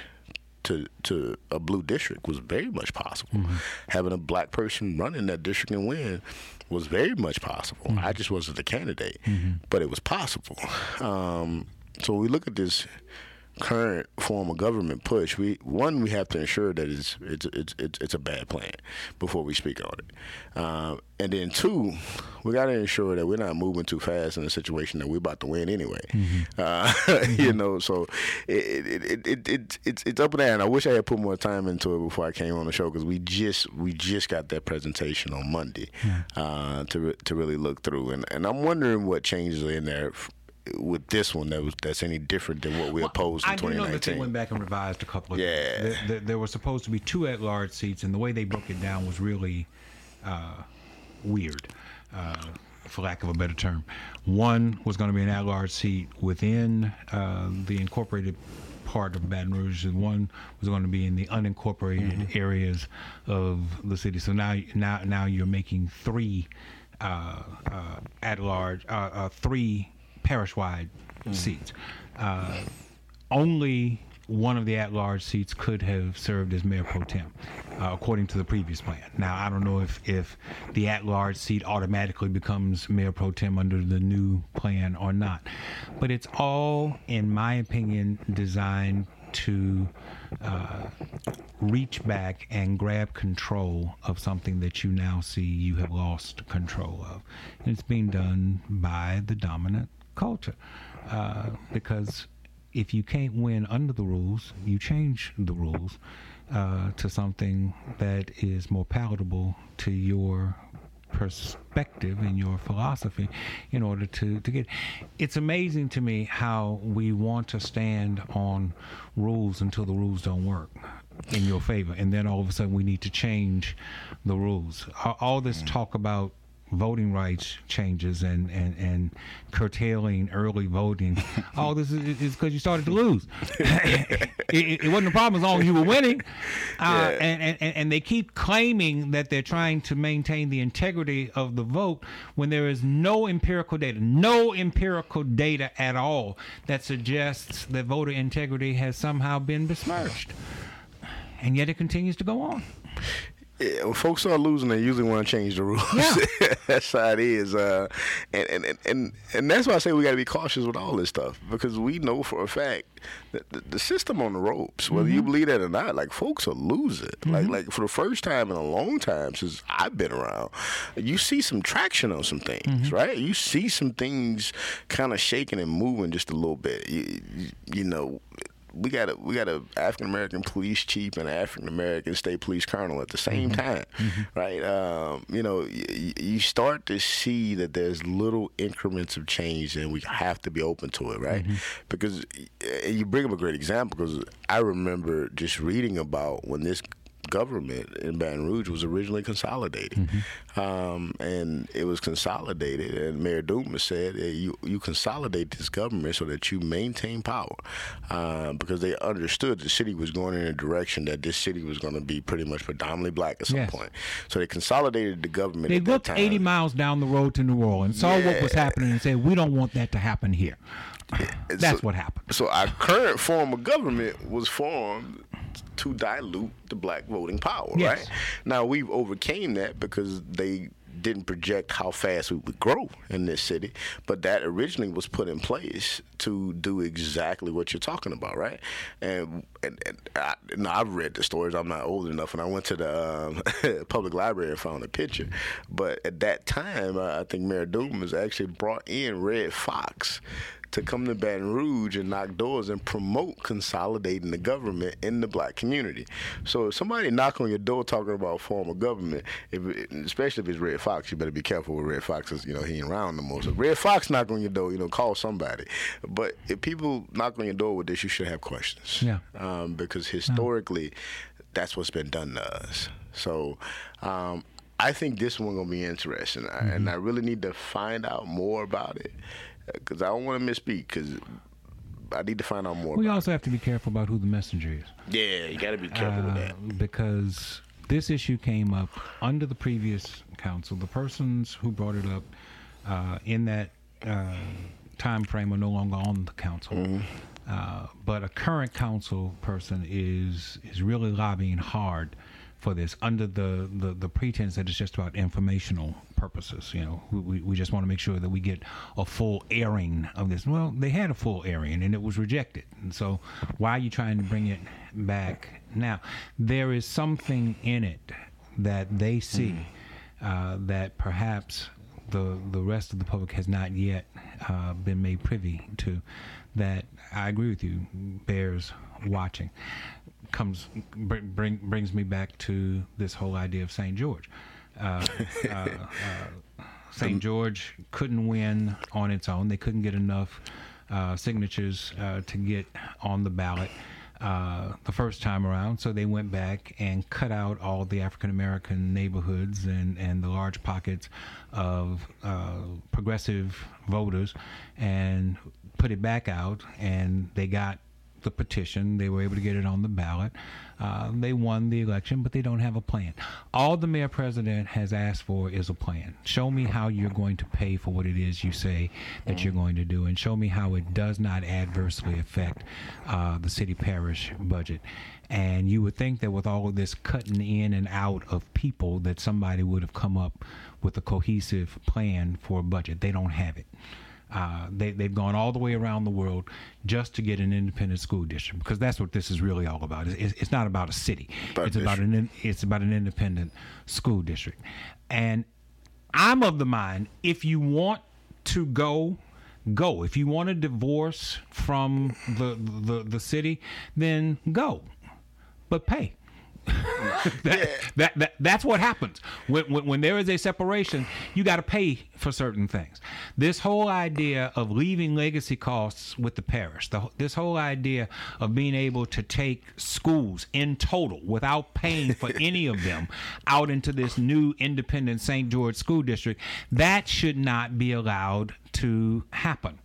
to to a blue district was very much possible. Mm-hmm. Having a black person run in that district and win was very much possible. Mm-hmm. I just wasn't the candidate, mm-hmm. but it was possible. Um, so when we look at this current form of government push, we one, we have to ensure that it's it's it's it's, it's a bad plan before we speak on it. Um, and then two, we got to ensure that we're not moving too fast in a situation that we're about to win anyway. Mm-hmm. Uh, mm-hmm. You know, so it, it, it, it, it, it's it's up and down. I wish I had put more time into it before I came on the show, because we just we just got that presentation on Monday, yeah. uh, to to really look through. And, and I'm wondering what changes are in there with this one that was, that's any different than what we well, opposed in twenty nineteen. I do know that they went back and revised a couple of yeah. things. There, there were supposed to be two at-large seats, and the way they broke it down was really uh, weird, uh, for lack of a better term. One was going to be an at-large seat within uh, the incorporated part of Baton Rouge, and one was going to be in the unincorporated mm-hmm. areas of the city. So now, now, now you're making three uh, uh, at-large, uh, uh, three parish-wide mm. seats. Uh, only one of the at-large seats could have served as mayor pro tem, uh, according to the previous plan. Now, I don't know if, if the at-large seat automatically becomes mayor pro tem under the new plan or not. But it's all, in my opinion, designed to uh, reach back and grab control of something that you now see you have lost control of. And it's being done by the dominant culture, uh, because if you can't win under the rules, you change the rules uh, to something that is more palatable to your perspective and your philosophy in order to, to get. It's amazing to me how we want to stand on rules until the rules don't work in your favor, and then all of a sudden we need to change the rules. All this talk about voting rights changes and, and, and curtailing early voting. All this is is because you started to lose. it, it wasn't a problem as long as you were winning. Uh, yeah. and, and, and they keep claiming that they're trying to maintain the integrity of the vote when there is no empirical data, no empirical data at all that suggests that voter integrity has somehow been besmirched. And yet it continues to go on. Yeah, when folks are losing, they usually want to change the rules. Yeah. That's how it is. Uh, and, and, and, and that's why I say we got to be cautious with all this stuff, because we know for a fact that the, the system on the ropes, whether mm-hmm. you believe that or not, like, folks are losing. Mm-hmm. Like, like for the first time in a long time since I've been around, you see some traction on some things, mm-hmm. right? You see some things kind of shaking and moving just a little bit, you, you, you know. We got a we got a African American police chief and an African American state police colonel at the same mm-hmm. time, mm-hmm. right? Um, you know, y- you start to see that there's little increments of change, and we have to be open to it, right? Mm-hmm. Because and you bring up a great example, because I remember just reading about when this government in Baton Rouge was originally consolidated, mm-hmm. um, and it was consolidated. And Mayor Dumas said, hey, "You you consolidate this government so that you maintain power," uh, because they understood the city was going in a direction that this city was going to be pretty much predominantly black at some yes. point. So they consolidated the government. They at looked that time. eighty miles down the road to New Orleans, saw yeah. what was happening, and said, "We don't want that to happen here." Yeah. That's so, what happened. So our current form of government was formed to dilute the black voting power, yes. right? Now, we've overcame that because they didn't project how fast we would grow in this city, but that originally was put in place to do exactly what you're talking about, right? And and, and I, now I've read the stories. I'm not old enough, and I went to the um, public library and found a picture. But at that time, I think Mayor Dumas actually brought in Red Fox to come to Baton Rouge and knock doors and promote consolidating the government in the black community. So if somebody knock on your door talking about form of government, if, especially if it's Red Fox, you better be careful with Red Fox, because, you know, he ain't around no more. So Red Fox knock on your door, you know, call somebody. But if people knock on your door with this, you should have questions. Yeah. Um, because historically, yeah. that's what's been done to us. So um, I think this one gonna be interesting, mm-hmm. and I really need to find out more about it, because I don't want to misspeak, because I need to find out more. We about also it. have to be careful about who the messenger is. Yeah, you got to be careful uh, with that. Because this issue came up under the previous council. The persons who brought it up uh, in that uh, time frame are no longer on the council. Mm-hmm. Uh, but a current council person is is really lobbying hard for this under the, the, the pretense that it's just about informational purposes. You know, we, we just want to make sure that we get a full airing of this. Well, they had a full airing and it was rejected. And so why are you trying to bring it back now? There is something in it that they see uh, that perhaps the, the rest of the public has not yet uh, been made privy to, that I agree with you, bears watching. Comes br- bring brings me back to this whole idea of Saint George. Uh, uh, uh, Saint George couldn't win on its own. They couldn't get enough uh, signatures uh, to get on the ballot uh, the first time around, so they went back and cut out all the African American neighborhoods and, and the large pockets of uh, progressive voters and put it back out, and they got the petition. They were able to get it on the ballot. Uh, they won the election, but they don't have a plan. All the mayor president has asked for is a plan. Show me how you're going to pay for what it is you say that you're going to do, and show me how it does not adversely affect uh, the city parish budget. And you would think that with all of this cutting in and out of people that somebody would have come up with a cohesive plan for a budget. They don't have it. Uh, they, they've gone all the way around the world just to get an independent school district, because that's what this is really all about. It's, it's, it's not about a city. About it's district. about an in, it's about an independent school district. And I'm of the mind, if you want to go, go. If you want to divorce from the the, the city, then go. But pay. that, yeah. that, that that's what happens when, when, when there is a separation. You got to pay for certain things. This whole idea of leaving legacy costs with the parish, the, this whole idea of being able to take schools in total without paying for any of them out into this new independent Saint George school district, that should not be allowed to happen.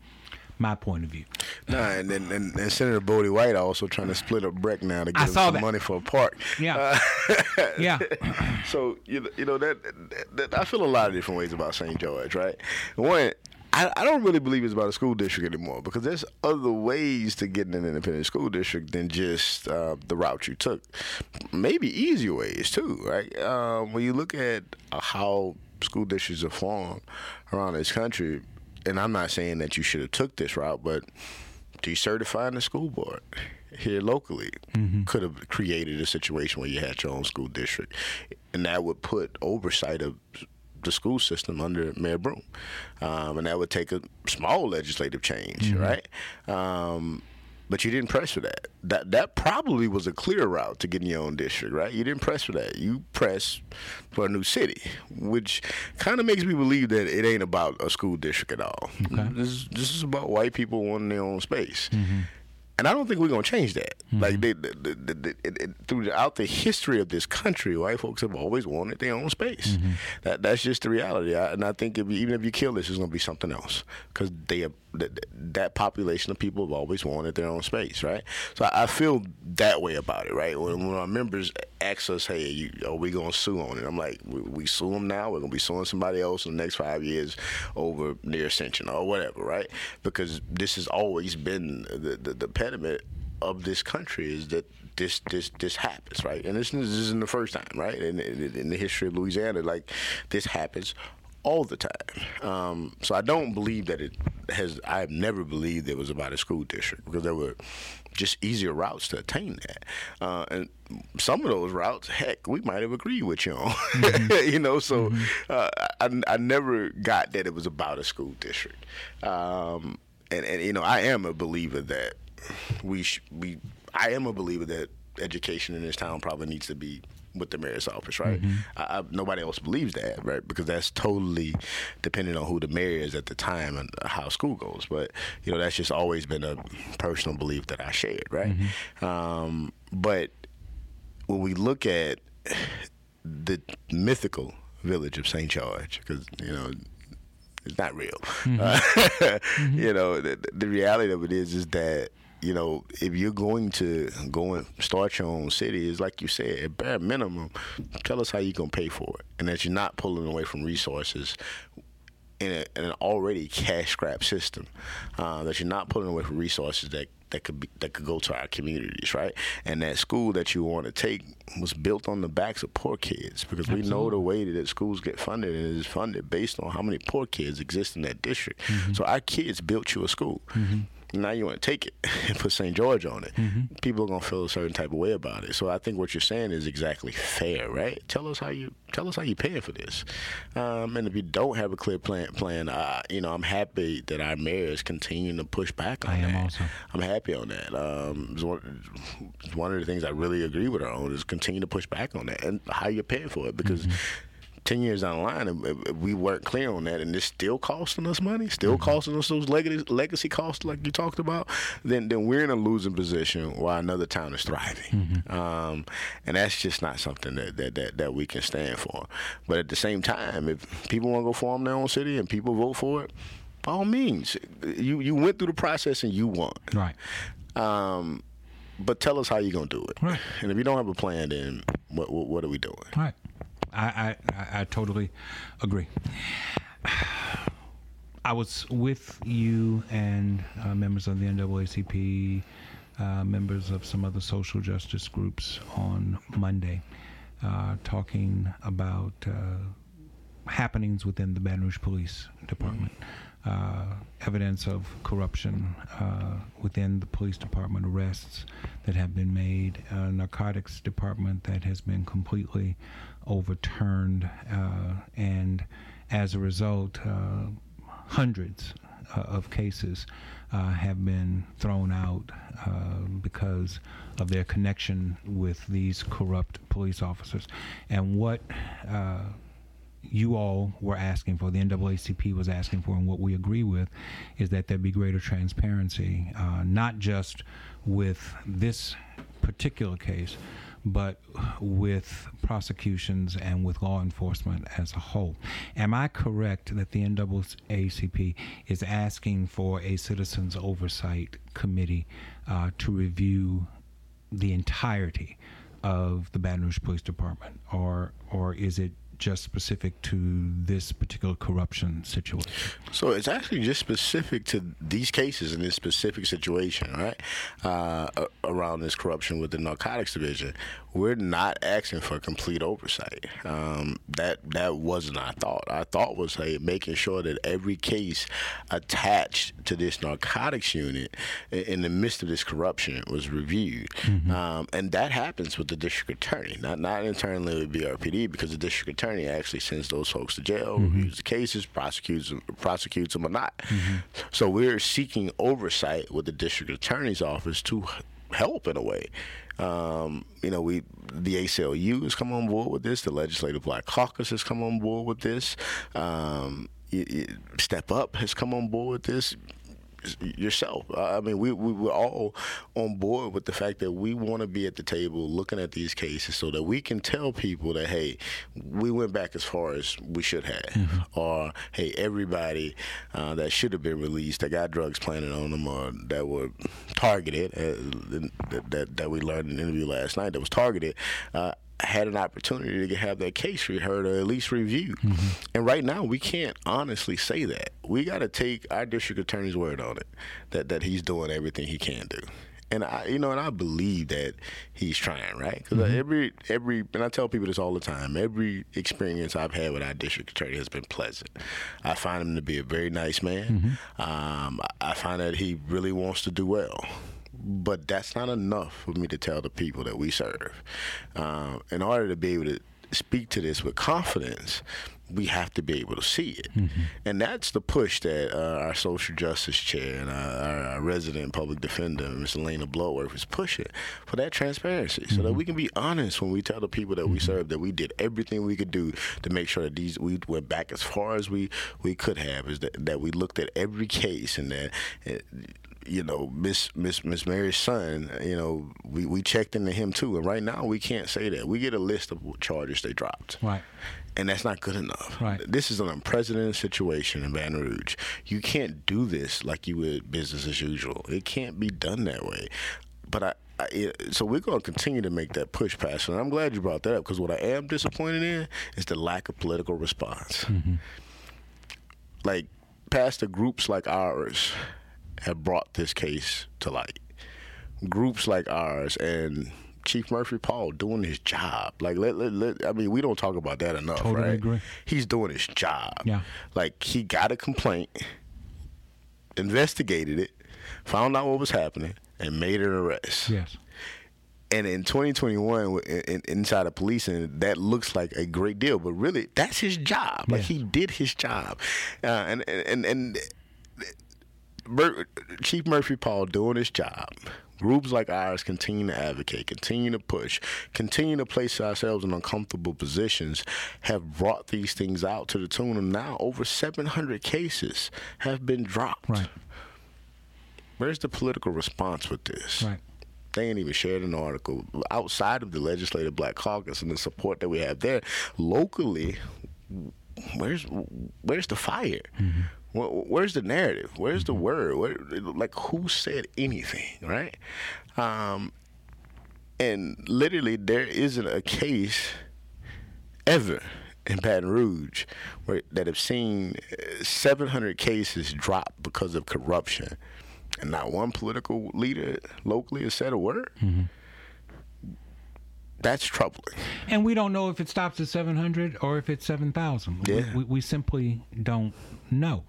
My point of view. Nah, and, and, and, and Senator Bodie White also trying to split up Breck now to get some that. money for a park. Yeah, uh, yeah. So you you know that, that, that I feel a lot of different ways about Saint George, right? One, I, I don't really believe it's about a school district anymore, because there's other ways to get in an independent school district than just uh, the route you took. Maybe easier ways too, right? Um, when you look at how school districts are formed around this country. And I'm not saying that you should have took this route, but decertifying the school board here locally mm-hmm. could have created a situation where you had your own school district, and that would put oversight of the school system under Mayor Broome, um, and that would take a small legislative change, mm-hmm. right? Um, but you didn't press for that. That that probably was a clear route to getting your own district, right? You didn't press for that. You pressed for a new city, which kind of makes me believe that it ain't about a school district at all. Okay. This, this is about white people wanting their own space. Mm-hmm. And I don't think we're going to change that. Mm-hmm. Like, they, they, they, they, it, it, throughout the history of this country, white folks have always wanted their own space. Mm-hmm. That That's just the reality. I, and I think if you, even if you kill this, it's going to be something else. Because that, that population of people have always wanted their own space, right? So I, I feel that way about it, right? When, when our members ask us, hey, you, are we going to sue on it? I'm like, we, we sue them now. We're going to be suing somebody else in the next five years over their ascension or whatever, right? Because this has always been the the, the of this country, is that this this this happens, right? And this, this isn't the first time, right? In, in, in the history of Louisiana, like, this happens all the time. Um, so I don't believe that it has. I've never believed it was about a school district, because there were just easier routes to attain that. Uh, and some of those routes, heck, we might have agreed with you on. Mm-hmm. you know, so mm-hmm. uh, I, I never got that it was about a school district. Um, and, and, you know, I am a believer that We, sh- we, I am a believer that education in this town probably needs to be with the mayor's office, right? Mm-hmm. I, I, nobody else believes that, right? Because that's totally dependent on who the mayor is at the time and how school goes. But, you know, that's just always been a personal belief that I shared, right? Mm-hmm. Um, but when we look at the mythical village of Saint George, because, you know, it's not real. Mm-hmm. Uh, mm-hmm. You know, the, the reality of it is, is that, you know, if you're going to go and start your own city, it's like you said, at bare minimum, tell us how you're going to pay for it, and that you're not pulling away from resources in, a, in an already cash-strapped system, uh, that you're not pulling away from resources that, that could be, that could go to our communities, right? And that school that you want to take was built on the backs of poor kids, because Absolutely. we know the way that schools get funded, and it is funded based on how many poor kids exist in that district. Mm-hmm. So our kids built you a school. Mm-hmm. Now you want to take it and put Saint George on it. Mm-hmm. People are gonna feel a certain type of way about it. So I think what you're saying is exactly fair, right? Tell us how you tell us how you paying for this. Um, and if you don't have a clear plan, plan, uh, you know, I'm happy that our mayor is continuing to push back on I am that. Also. I'm happy on that. Um, it's one, it's one of the things I really agree with her on is continue to push back on that and how you're paying for it, because. Mm-hmm. Ten years down the line, if we weren't clear on that, and it's still costing us money, still mm-hmm. costing us those legacy, legacy costs like you talked about, then then we're in a losing position while another town is thriving. Mm-hmm. Um, and that's just not something that, that, that, that we can stand for. But at the same time, if people want to go form their own city and people vote for it, by all means, you, you went through the process and you won. Right. Um, but tell us how you're going to do it. Right. And if you don't have a plan, then what what, what are we doing? Right. I, I, I totally agree. I was with you and uh, members of the N double A C P, uh, members of some other social justice groups on Monday, uh, talking about uh, happenings within the Baton Rouge Police Department, uh, evidence of corruption uh, within the police department, arrests that have been made, a narcotics department that has been completely overturned, uh, and as a result, uh, hundreds uh, of cases uh, have been thrown out uh, because of their connection with these corrupt police officers. And what uh, you all were asking for, the N double A C P was asking for, and what we agree with, is that there be greater transparency, uh, not just with this particular case, but with prosecutions and with law enforcement as a whole. Am I correct that the N double A C P is asking for a Citizens Oversight Committee uh, to review the entirety of the Baton Rouge Police Department, or or is it just specific to this particular corruption situation? So it's actually just specific to these cases in this specific situation, right? Uh, around this corruption with the narcotics division, we're not asking for complete oversight. Um, that that wasn't our thought. Our thought was, hey, making sure that every case attached to this narcotics unit in the midst of this corruption was reviewed, mm-hmm. um, and that happens with the district attorney, not not internally with B R P D, because the district attorney actually sends those folks to jail, mm-hmm. reviews the cases, prosecutes them, prosecutes them or not. Mm-hmm. So we're seeking oversight with the district attorney's office to help in a way. Um, you know, we the A C L U has come on board with this. The Legislative Black Caucus has come on board with this. Um, it, it, Step Up has come on board with this. Yourself. I mean, we, we were all on board with the fact that we want to be at the table looking at these cases so that we can tell people that, hey, we went back as far as we should have, mm-hmm. or, hey, everybody uh, that should have been released, that got drugs planted on them or that were targeted, uh, that, that, that we learned in an interview last night that was targeted, uh, had an opportunity to have that case reheard or at least reviewed. Mm-hmm. And right now we can't honestly say that. We got to take our district attorney's word on it, that, that he's doing everything he can do. And I, you know, and I believe that he's trying, right? Because mm-hmm. every, every, and I tell people this all the time, every experience I've had with our district attorney has been pleasant. I find him to be a very nice man. Mm-hmm. Um, I find that he really wants to do well. But that's not enough for me to tell the people that we serve. Um, in order to be able to speak to this with confidence, we have to be able to see it. Mm-hmm. And that's the push that uh, our social justice chair and our, our resident public defender, Miz Elena Bloworth, is pushing for that transparency, mm-hmm. so that we can be honest when we tell the people that mm-hmm. we serve that we did everything we could do to make sure that these we went back as far as we, we could have, is that, that we looked at every case and that... Uh, you know, Miss Miss Miss Mary's son, you know, we, we checked into him too. And right now we can't say that. We get a list of charges they dropped. Right. And that's not good enough. Right. This is an unprecedented situation in Baton Rouge. You can't do this like you would business as usual. It can't be done that way. But I, I it, so we're going to continue to make that push, Pastor. And I'm glad you brought that up, because what I am disappointed in is the lack of political response. Mm-hmm. Like, Pastor, groups like ours have brought this case to light. Groups like ours and Chief Murphy Paul doing his job. Like, let, let, let I mean, we don't talk about that enough, totally right? Agree. He's doing his job. Yeah. Like, he got a complaint, investigated it, found out what was happening, and made an arrest. Yes. And in twenty twenty-one, inside of policing, that looks like a great deal, but really, that's his job. Like, yes. He did his job. Uh, and and and. and Chief Murphy Paul doing his job. Groups like ours continue to advocate, continue to push, continue to place ourselves in uncomfortable positions, have brought these things out to the tune of now over seven hundred cases have been dropped. Right. Where's the political response with this? Right. They ain't even shared an article. Outside of the Legislative Black Caucus and the support that we have there, locally, where's, where's the fire? Mm-hmm. Where's the narrative? Where's the word? Where, like, who said anything, right? Um, and literally, there isn't a case ever in Baton Rouge where, that have seen seven hundred cases drop because of corruption, and not one political leader locally has said a word. Mm-hmm. That's troubling. And we don't know if it stops at seven hundred or if it's seven thousand. Yeah. We, we, we simply don't know.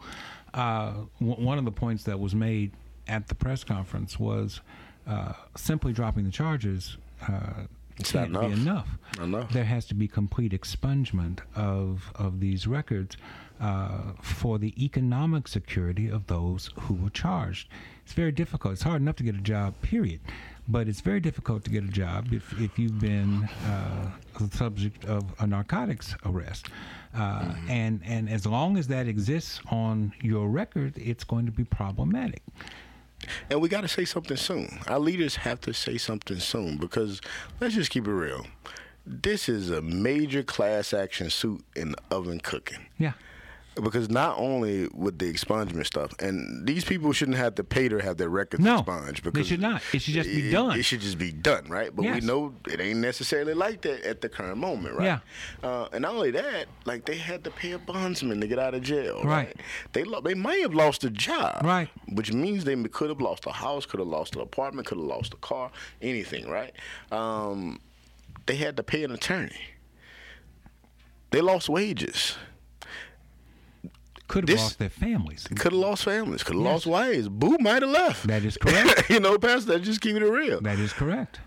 Uh, w- one of the points that was made at the press conference was uh, simply dropping the charges uh, It's can't not enough. be enough. enough. There has to be complete expungement of of these records uh, for the economic security of those who were charged. It's very difficult. It's hard enough to get a job, period. But it's very difficult to get a job if, if you've been uh, the subject of a narcotics arrest. Uh, mm-hmm. and, and as long as that exists on your record, it's going to be problematic. And we got to say something soon. Our leaders have to say something soon because, let's just keep it real, this is a major class action suit in the oven cooking. Yeah. Because not only with the expungement stuff, and these people shouldn't have to pay to have their records no, expunged. No, they should not. It should just be it, done. It should just be done, right? But yes. we know it ain't necessarily like that at the current moment, right? Yeah. Uh, and not only that, like they had to pay a bondsman to get out of jail, right? right? They lo- they may have lost a job, right? Which means they could have lost a house, could have lost an apartment, could have lost a car, anything, right? Um, they had to pay an attorney. They lost wages. Could have lost their families. Could have lost families. Could have yes. lost wives. Boo might have left. That is correct. You know, Pastor, just keep it real. That is correct.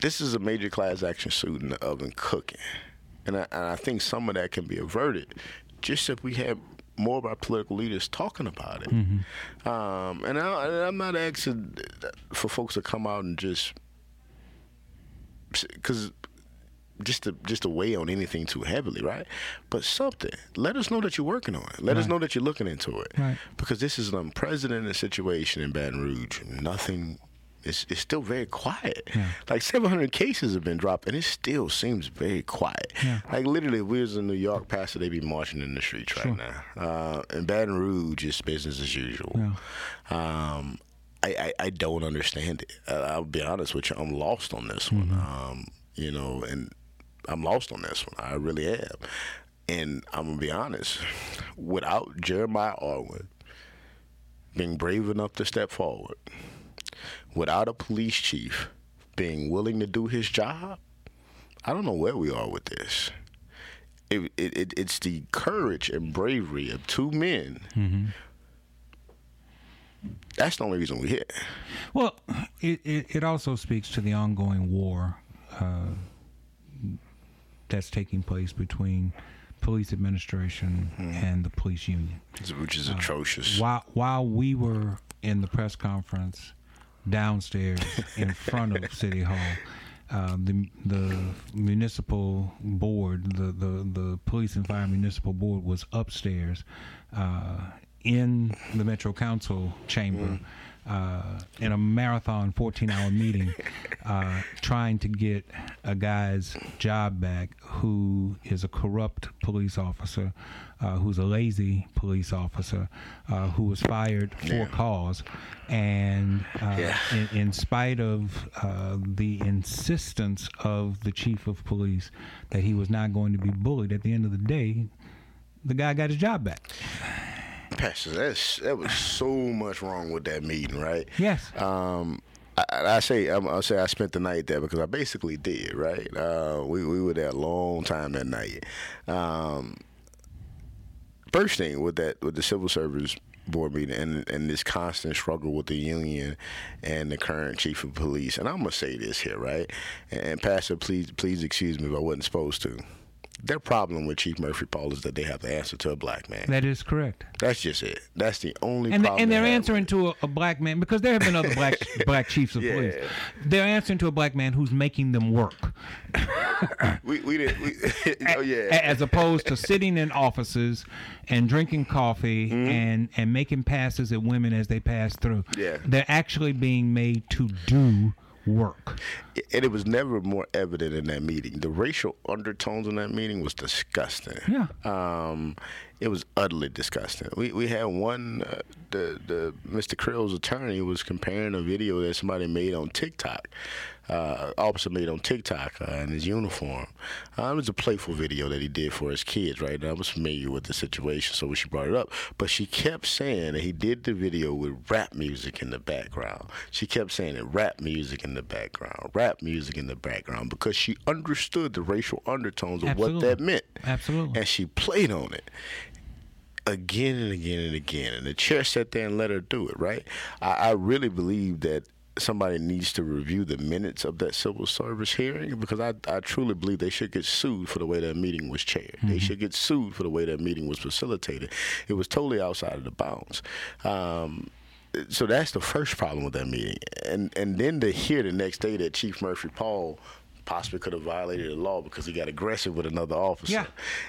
This is a major class action suit in the oven cooking. And I, and I think some of that can be averted just if we had more of our political leaders talking about it. Mm-hmm. Um, and, I, and I'm not asking for folks to come out and just... because. Just to just to weigh on anything too heavily, right? But something. Let us know that you're working on it. Let right. us know that you're looking into it. Right. Because this is an unprecedented situation in Baton Rouge. Nothing. It's it's still very quiet. Yeah. Like seven hundred cases have been dropped, and it still seems very quiet. Yeah. Like literally, if we was in New York, Pastor, they be marching in the streets sure. right now. Uh, in Baton Rouge, it's business as usual. Yeah. Um, I, I I don't understand it. I, I'll be honest with you. I'm lost on this mm-hmm. one. Um, you know, and. I'm lost on this one. I really am. And I'm going to be honest, without Jeremiah Arwood being brave enough to step forward, without a police chief being willing to do his job, I don't know where we are with this. It, it, it, it's the courage and bravery of two men. Mm-hmm. That's the only reason we're here. Well, it, it, it also speaks to the ongoing war uh that's taking place between police administration mm-hmm. and the police union. Which is uh, atrocious. While while we were in the press conference downstairs in front of City Hall, uh, the the municipal board, the, the, the police and fire municipal board was upstairs uh, in the Metro Council chamber mm-hmm. uh, in a marathon fourteen-hour meeting uh, trying to get a guy's job back who is a corrupt police officer, uh, who's a lazy police officer, uh, who was fired for cause. And uh, yeah. in, in spite of uh, the insistence of the chief of police that he was not going to be bullied, at the end of the day, the guy got his job back. Pastor, that's, that was so much wrong with that meeting, right? Yes. Um, I, I say I'm, I say I spent the night there because I basically did, right? Uh, we we were there a long time that night. Um, first thing with that with the Civil Service Board meeting and and this constant struggle with the union and the current chief of police, and I'm gonna say this here, right? And, and Pastor, please please excuse me if I wasn't supposed to. Their problem with Chief Murphy Paul is that they have to answer to a black man. That is correct. That's just it. That's the only and problem. The, and they're answering with. to a, a black man, because there have been other black black chiefs of yeah. police. They're answering to a black man who's making them work. we we didn't. We, oh yeah. As opposed to sitting in offices and drinking coffee mm-hmm. and, and making passes at women as they pass through. Yeah. They're actually being made to do work. And it was never more evident in that meeting. The racial undertones in that meeting was disgusting. Yeah. Um, it was utterly disgusting. We we had one, uh, the the Mister Krill's attorney was comparing a video that somebody made on TikTok, uh, officer made on TikTok uh, in his uniform. Uh, it was a playful video that he did for his kids, right? And I was familiar with the situation, so she brought it up. But she kept saying that he did the video with rap music in the background. She kept saying that rap music in the background, rap music in the background, because she understood the racial undertones of Absolutely. what that meant. Absolutely. And she played on it. Again and again and again, and the chair sat there and let her do it, right? I, I really believe that somebody needs to review the minutes of that civil service hearing, because I, I truly believe they should get sued for the way that meeting was chaired. Mm-hmm. They should get sued for the way that meeting was facilitated. It was totally outside of the bounds. Um, so that's the first problem with that meeting. And, and then to hear the next day that Chief Murphy Paul possibly could have violated the law because he got aggressive with another officer. Yeah.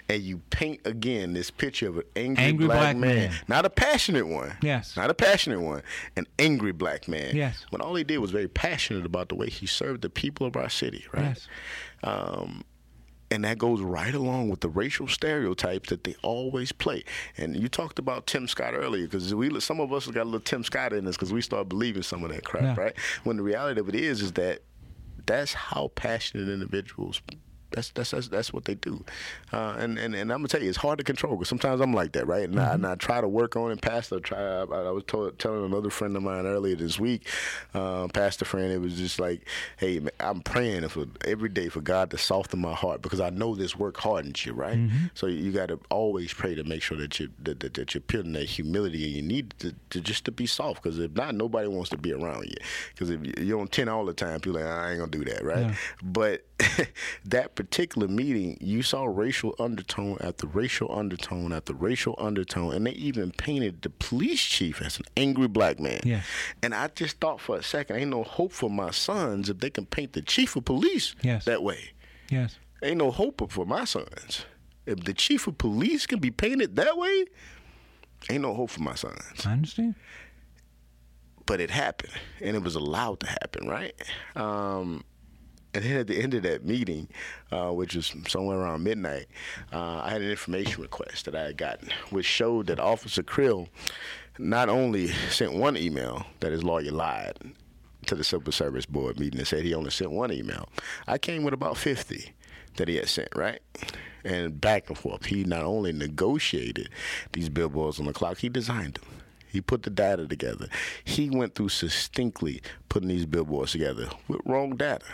And you paint, again, this picture of an angry, angry black, black man. man. Not a passionate one. Yes. Not a passionate one. An angry black man. Yes. When all he did was very passionate about the way he served the people of our city, right? Yes. Um, and that goes right along with the racial stereotypes that they always play. And you talked about Tim Scott earlier, because we some of us got a little Tim Scott in us because we start believing some of that crap, yeah. right? When the reality of it is is that that's how passionate individuals, that's that's that's, that's what they do. Uh, and, and, and I'm going to tell you, it's hard to control, because sometimes I'm like that, right? And, mm-hmm. I, and I try to work on it, Pastor. Try, I, I was told, telling another friend of mine earlier this week, uh, Pastor friend, it was just like, hey, man, I'm praying for, every day for God to soften my heart, because I know this work hardens you, right? Mm-hmm. So you got to always pray to make sure that, you, that, that, that you're building that humility, and you need to, to just to be soft, because if not, nobody wants to be around you. Because if you're on ten all the time, people are like, I ain't going to do that, right? Yeah. But that particular meeting, you saw racial undertone after racial undertone after racial undertone, and they even painted the police chief as an angry black man. Yeah. And I just thought for a second, ain't no hope for my sons if they can paint the chief of police yes. that way. Yes. Ain't no hope for my sons. If the chief of police can be painted that way, ain't no hope for my sons. I understand. But it happened, and it was allowed to happen, right? Um... And then at the end of that meeting, uh, which was somewhere around midnight, uh, I had an information request that I had gotten, which showed that Officer Krill not only sent one email that his lawyer lied to the Civil Service Board meeting and said he only sent one email. I came with about fifty that he had sent, right? And back and forth. He not only negotiated these billboards on the clock, he designed them. He put the data together. He went through succinctly putting these billboards together with wrong data.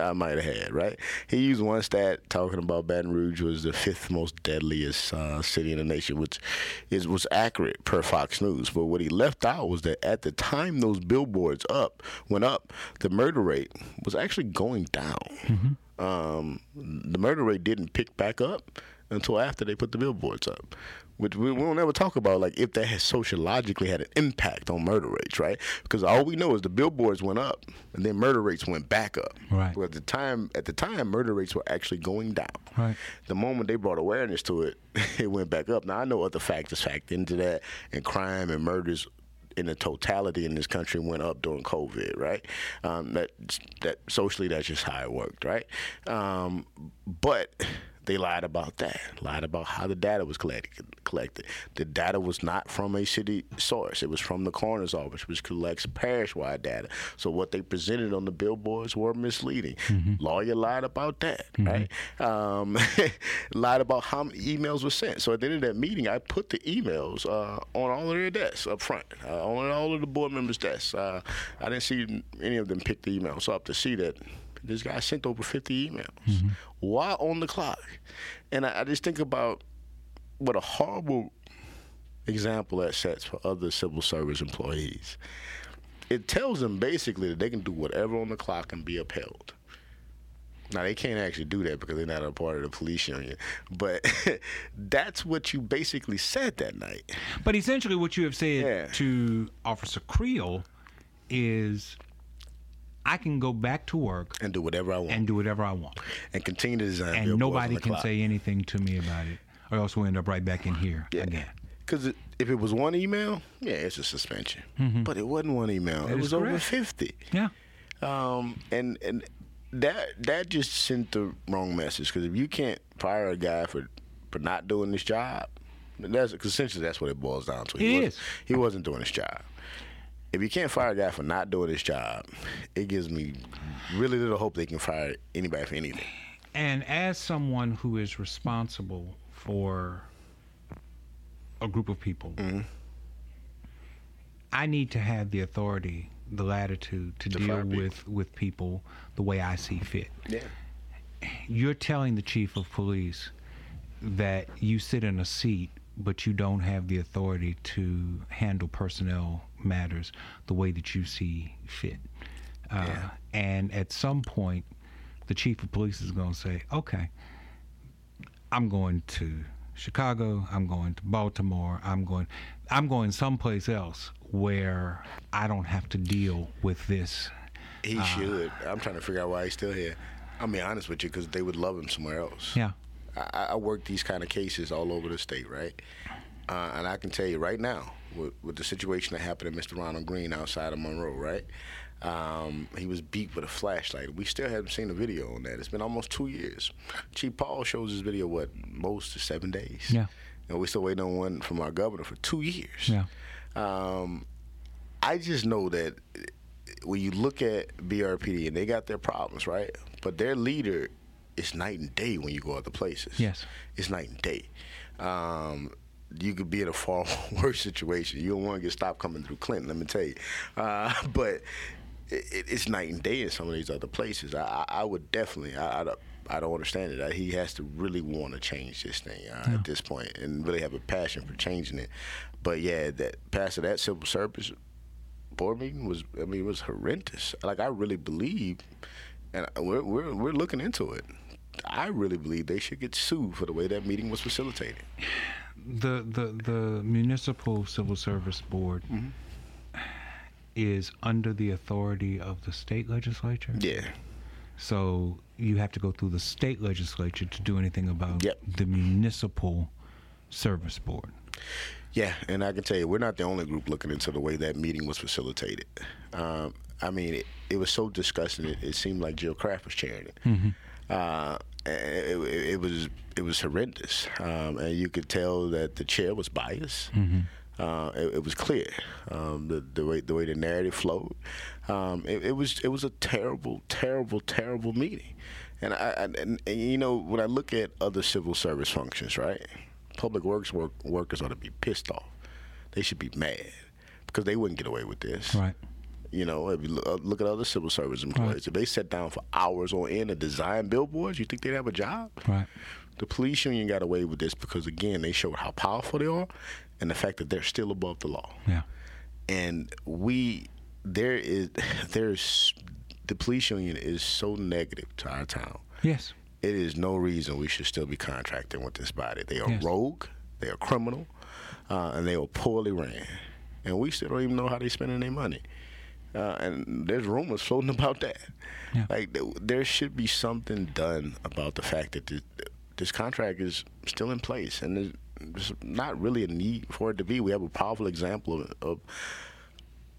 I might have had, right? He used one stat talking about Baton Rouge was the fifth most deadliest uh, city in the nation, which is was accurate per Fox News. But what he left out was that at the time those billboards up went up, the murder rate was actually going down. Mm-hmm. Um, the murder rate didn't pick back up until after they put the billboards up, which we won't ever talk about, like if that has sociologically had an impact on murder rates, right? Because all we know is the billboards went up and then murder rates went back up. Right. But at the time, at the time, murder rates were actually going down. Right. The moment they brought awareness to it, it went back up. Now, I know other factors factored into that, and crime and murders in the totality in this country went up during COVID, right? Um, that that socially, that's just how it worked, right? Um, but they lied about that, lied about how the data was collected, collected. The data was not from a city source. It was from the coroner's office, which collects parish-wide data. So what they presented on the billboards were misleading. Mm-hmm. Lawyer lied about that, mm-hmm. right? Um, lied about how many emails were sent. So at the end of that meeting, I put the emails uh, on all of their desks up front, uh, on all of the board members' desks. Uh, I didn't see any of them pick the emails up to see that this guy sent over fifty emails. Mm-hmm. Why on the clock? And I, I just think about what a horrible example that sets for other civil service employees. It tells them basically that they can do whatever on the clock and be upheld. Now, they can't actually do that because they're not a part of the police union. But that's what you basically said that night. But essentially what you have said yeah. to Officer Creel is, I can go back to work and do whatever I want, and do whatever I want, and continue to design. And nobody can say anything to me about it, or else we'll end up right back in here yeah. again. Because if it was one email, yeah, it's a suspension. Mm-hmm. But it wasn't one email; that it was correct. Over fifty. Yeah, um, and and that that just sent the wrong message. Because if you can't fire a guy for for not doing his job, that's essentially that's what it boils down to. It he is. Wasn't, he wasn't doing his job. If you can't fire a guy for not doing his job, it gives me really little hope they can fire anybody for anything. And as someone who is responsible for a group of people, mm-hmm. I need to have the authority, the latitude to, to deal with, with people the way I see fit. Yeah. You're telling the chief of police that you sit in a seat but you don't have the authority to handle personnel matters the way that you see fit. Uh, yeah. And at some point, the chief of police is going to say, okay, I'm going to Chicago, I'm going to Baltimore, I'm going I'm going someplace else where I don't have to deal with this. He uh, should. I'm trying to figure out why he's still here. I'll be honest with you, because they would love him somewhere else. Yeah. I, I work these kind of cases all over the state, right? Uh, and I can tell you right now, with, with the situation that happened to Mister Ronald Green outside of Monroe, right? Um, he was beat with a flashlight. We still haven't seen a video on that. It's been almost two years. Chief Paul shows his video, what, most to seven days? Yeah. And we're still waiting on one from our governor for two years. Yeah. Um, I just know that when you look at B R P D, and they got their problems, right? But their leader is night and day when you go other places. Yes. It's night and day. Um, you could be in a far worse situation. You don't want to get stopped coming through Clinton, let me tell you. Uh, but... It, it's night and day in some of these other places. I, I, I would definitely, I, I, I don't understand it. I, he has to really want to change this thing uh, yeah. at this point and really have a passion for changing it. But yeah, that Pastor, that Civil Service Board meeting was, I mean, it was horrendous. Like, I really believe, and we're we're, we're looking into it, I really believe they should get sued for the way that meeting was facilitated. The, the, the Municipal Civil Service Board, mm-hmm. is under the authority of the state legislature. Yeah. So you have to go through the state legislature to do anything about yep. the Municipal Service Board. Yeah, and I can tell you, we're not the only group looking into the way that meeting was facilitated. Um, I mean, it, it was so disgusting. It, it seemed like Jill Kraft was chairing it. Mm-hmm. Uh, it, it, it was it was horrendous, um, and you could tell that the chair was biased. Mm-hmm. Uh, it, it was clear um, the the way the way the narrative flowed. Um, it, it was it was a terrible, terrible, terrible meeting. And I, I and, and you know, when I look at other civil service functions, right? Public works work, workers ought to be pissed off. They should be mad because they wouldn't get away with this, right? You know, if you look, look at other civil service employees. Right. If they sat down for hours on end and designed billboards, you think they'd have a job? Right. The police union got away with this because, again, they showed how powerful they are and the fact that they're still above the law. Yeah. And we, there is, there's, the police union is so negative to our town. Yes. It is no reason we should still be contracting with this body. They are yes. rogue, they are criminal, uh, and they are poorly ran. And we still don't even know how they're spending their money. Uh, and there's rumors floating about that. Yeah. Like, th- there should be something done about the fact that this, this contract is still in place, and there's, there's not really a need for it to be. We have a powerful example of, of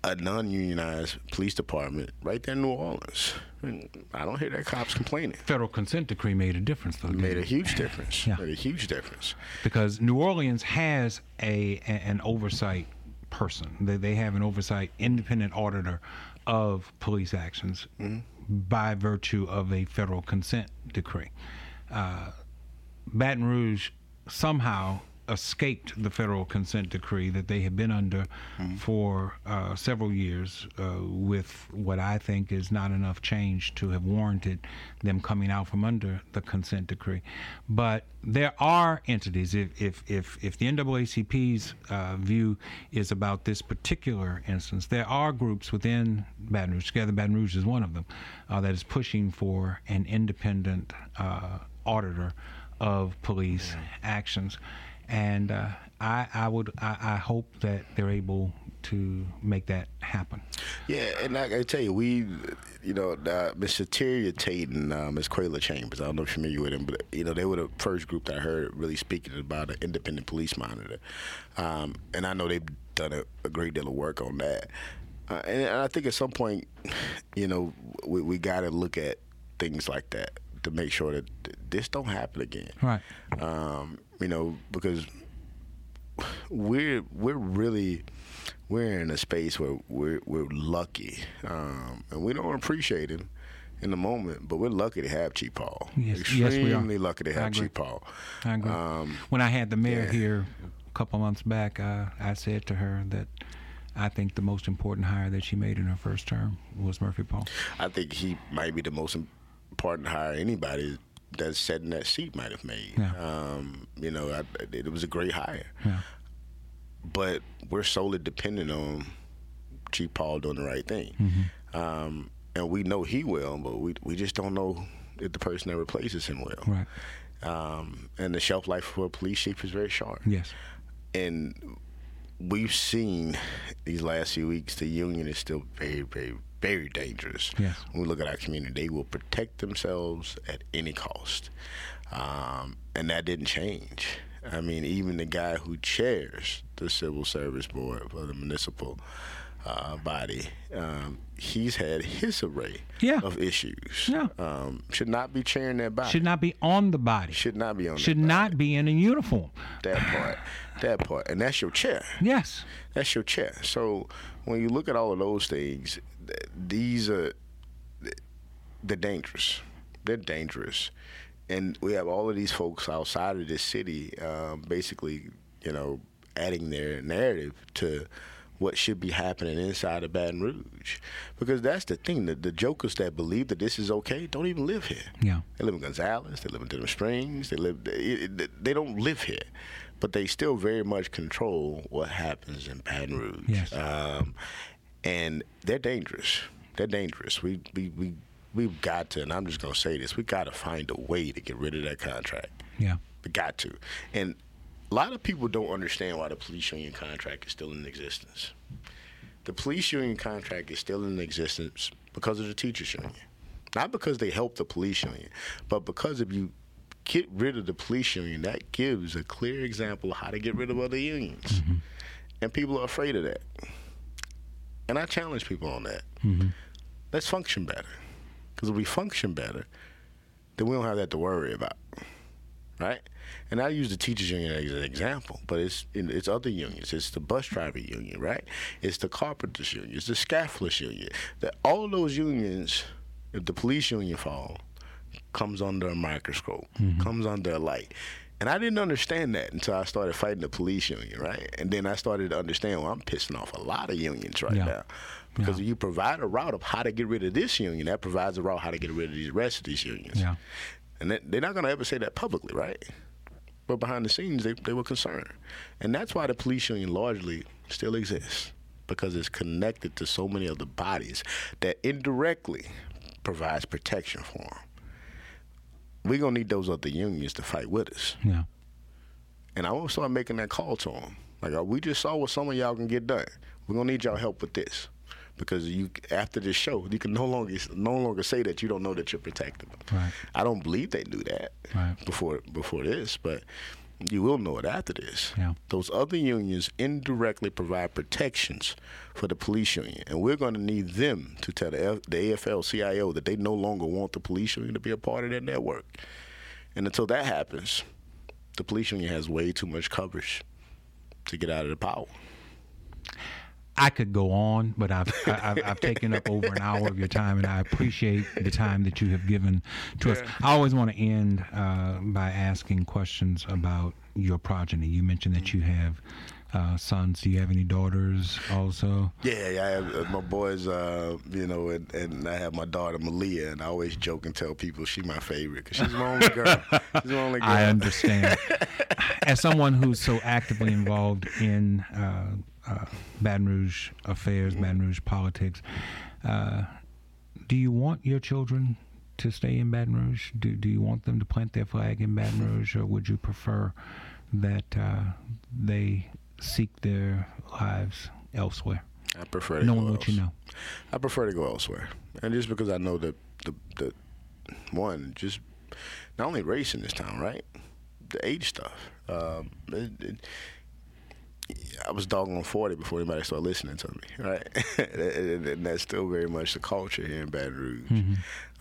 a non-unionized police department right there in New Orleans. I mean, I don't hear that cops complaining. Federal consent decree made a difference, though. Made a huge difference. Yeah. Made a huge difference. Because New Orleans has a, a an oversight person. They they have an oversight independent auditor of police actions mm-hmm. by virtue of a federal consent decree. Uh, Baton Rouge somehow escaped the federal consent decree that they had been under mm-hmm. for uh, several years uh, with what I think is not enough change to have warranted them coming out from under the consent decree. But there are entities, if if, if, if the N double A C P's uh, view is about this particular instance, there are groups within Baton Rouge, together Baton Rouge is one of them, uh, that is pushing for an independent uh, auditor of police yeah. actions, and uh, I, I would I, I hope that they're able to make that happen. Yeah, and I, I tell you, we, you know, uh, Miz Soteria Tate and uh, Miz Quayla Chambers, I don't know if you're familiar with them, but, you know, they were the first group that I heard really speaking about an independent police monitor, um, and I know they've done a, a great deal of work on that. Uh, and, and I think at some point, you know, we, we got to look at things like that to make sure that th- this don't happen again. Right. Um, you know, because we're we're really we're in a space where we're we're lucky, um, and we don't appreciate him in the moment, but we're lucky to have Chief Paul. Yes, extremely yes, we are. lucky to have Chief Paul. I agree. Um, when I had the mayor yeah. here a couple months back, uh, I said to her that I think the most important hire that she made in her first term was Murphy Paul. I think he might be the most important hire anybody that sat in that seat might have made. Yeah. Um, you know, I, it was a great hire. Yeah. But we're solely dependent on Chief Paul doing the right thing. Mm-hmm. Um, and we know he will, but we we just don't know if the person that replaces him will. Right. Um, and the shelf life for a police chief is very short. Yes. And we've seen these last few weeks the union is still very, very, very dangerous. Yes. When we look at our community, they will protect themselves at any cost. Um, and that didn't change. I mean, even the guy who chairs the Civil Service Board for the municipal uh, body, um, he's had his array yeah. of issues. Yeah. Um, should not be chairing that body. Should not be on the body. Should not be on Should not body. be in a uniform. That part. That part. And that's your chair. Yes. That's your chair. So when you look at all of those things, th- these are, th- they're dangerous. They're dangerous. And we have all of these folks outside of this city um, basically, you know, adding their narrative to what should be happening inside of Baton Rouge. Because that's the thing. The, the jokers that believe that this is okay don't even live here. Yeah. They live in Gonzales. They live in Denham Springs. They live. They, they don't live here. But they still very much control what happens in Baton Rouge. Yes. Um, and they're dangerous. They're dangerous. We we we... We've got to, and I'm just going to say this, we've got to find a way to get rid of that contract. Yeah. We've got to. And a lot of people don't understand why the police union contract is still in existence. The police union contract is still in existence because of the teachers union. Not because they help the police union, but because if you get rid of the police union, that gives a clear example of how to get rid of other unions. Mm-hmm. And people are afraid of that. And I challenge people on that. Mm-hmm. Let's function better. Because if we function better, then we don't have that to worry about, right? And I use the teachers union as an example, but it's it's other unions. It's the bus driver union, right? It's the carpenters union. It's the scaffolders union. The, all those unions, if the police union falls, comes under a microscope, mm-hmm. comes under a light. And I didn't understand that until I started fighting the police union, right? And then I started to understand, well, I'm pissing off a lot of unions right yeah. now. Because yeah. if you provide a route of how to get rid of this union, that provides a route how to get rid of the rest of these unions. Yeah. And that, they're not going to ever say that publicly, right? But behind the scenes, they, they were concerned. And that's why the police union largely still exists, because it's connected to so many other bodies that indirectly provides protection for them. We're going to need those other unions to fight with us. Yeah. And I want to start making that call to them. Like, we just saw what some of y'all can get done. We're going to need y'all help with this. Because you, after this show, you can no longer no longer say that you don't know that you're protected. Right. I don't believe they knew that right. before before this, but you will know it after this. Yeah. Those other unions indirectly provide protections for the police union, and we're going to need them to tell the, F- the A F L C I O that they no longer want the police union to be a part of their network. And until that happens, the police union has way too much coverage to get out of the power. I could go on, but I've, I've I've taken up over an hour of your time, and I appreciate the time that you have given to yeah. us. I always want to end uh, by asking questions about your progeny. You mentioned that you have uh, sons. Do you have any daughters also? Yeah, yeah I have uh, my boys, uh, you know, and, and I have my daughter, Malia, and I always joke and tell people she's my favorite because she's my only girl. She's my only girl. I understand. As someone who's so actively involved in uh Uh, Baton Rouge affairs, mm-hmm. Baton Rouge politics. Uh, do you want your children to stay in Baton Rouge? Do Do you want them to plant their flag in Baton Rouge, or would you prefer that uh, they seek their lives elsewhere? I prefer to knowing go what else. you know. I prefer to go elsewhere, and just because I know that the the one just not only race in this town, right? The age stuff. Um, it, it, I was dogging on forty before anybody started listening to me, right? and, and that's still very much the culture here in Baton Rouge. Mm-hmm.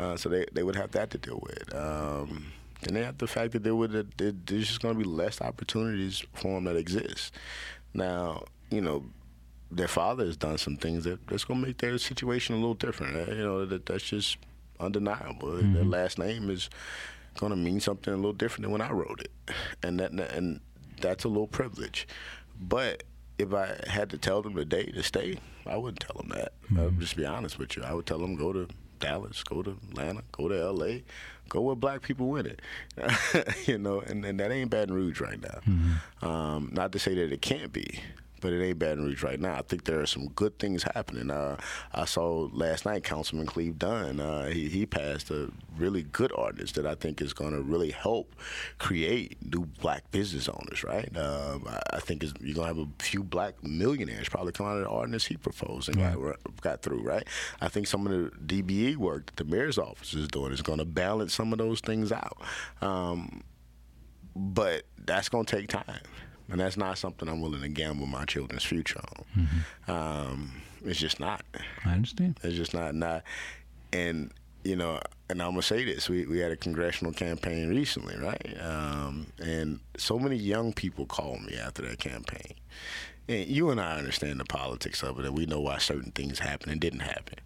Uh, so they, they would have that to deal with. Um, and they have the fact that there would that there's just going to be less opportunities for them that exist. Now, you know, their father has done some things that, that's going to make their situation a little different. Uh, you know, that that's just undeniable. Mm-hmm. Their last name is going to mean something a little different than when I wrote it. And that and that's a little privilege. But if I had to tell them today to stay, I wouldn't tell them that. Mm-hmm. I'll just be honest with you. I would tell them go to Dallas, go to Atlanta, go to L A, go where black people win it. You know, and, and that ain't Baton Rouge right now. Mm-hmm. Um, not to say that it can't be, but it ain't Baton Rouge right now. I think there are some good things happening. Uh, I saw last night Councilman Cleve Dunn. Uh, he, he passed a really good ordinance that I think is going to really help create new black business owners, right? Uh, I think it's, you're going to have a few black millionaires probably come out of the ordinance he proposed and right. got, got through, right? I think some of the D B E work that the mayor's office is doing is going to balance some of those things out. Um, but that's going to take time. And that's not something I'm willing to gamble my children's future on. Mm-hmm. Um, it's just not. I understand. It's just not. Not. And, you know, and I'm going to say this. We we had a congressional campaign recently, right? Um, and so many young people called me after that campaign. And you and I understand the politics of it, and we know why certain things happened and didn't happen.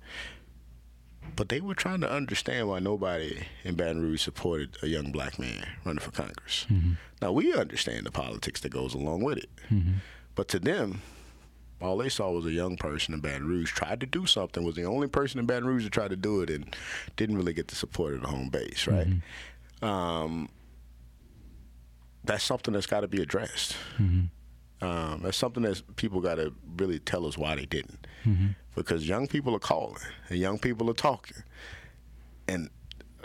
But they were trying to understand why nobody in Baton Rouge supported a young black man running for Congress. Mm-hmm. Now, we understand the politics that goes along with it. Mm-hmm. But to them, all they saw was a young person in Baton Rouge tried to do something, was the only person in Baton Rouge that tried to do it and didn't really get the support of the home base, right? Mm-hmm. Um, that's something that's got to be addressed. Mm-hmm. Um, that's something that people got to really tell us why they didn't. Mm-hmm. Because young people are calling and young people are talking. And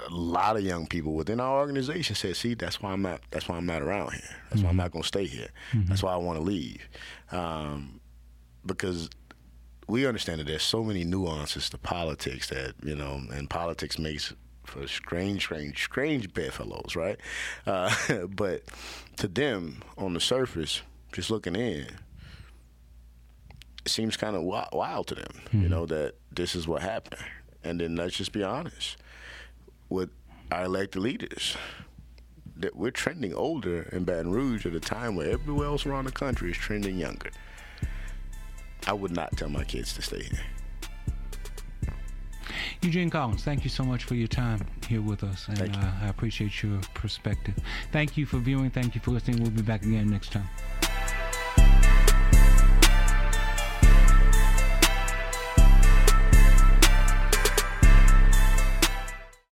a lot of young people within our organization said, see, that's why I'm not that's why I'm not around here. That's mm-hmm. why I'm not going to stay here. Mm-hmm. That's why I want to leave. Um, because we understand that there's so many nuances to politics that, you know, and politics makes for strange, strange, strange bedfellows, right? Uh, but to them, on the surface, just looking in, it seems kind of wild to them, mm-hmm. you know, that this is what happened. And then let's just be honest with our elected leaders, that we're trending older in Baton Rouge at a time where everywhere else around the country is trending younger. I would not tell my kids to stay here. Eugene Collins, thank you so much for your time here with us, and uh, I appreciate your perspective. Thank you for viewing. Thank you for listening. We'll be back again next time.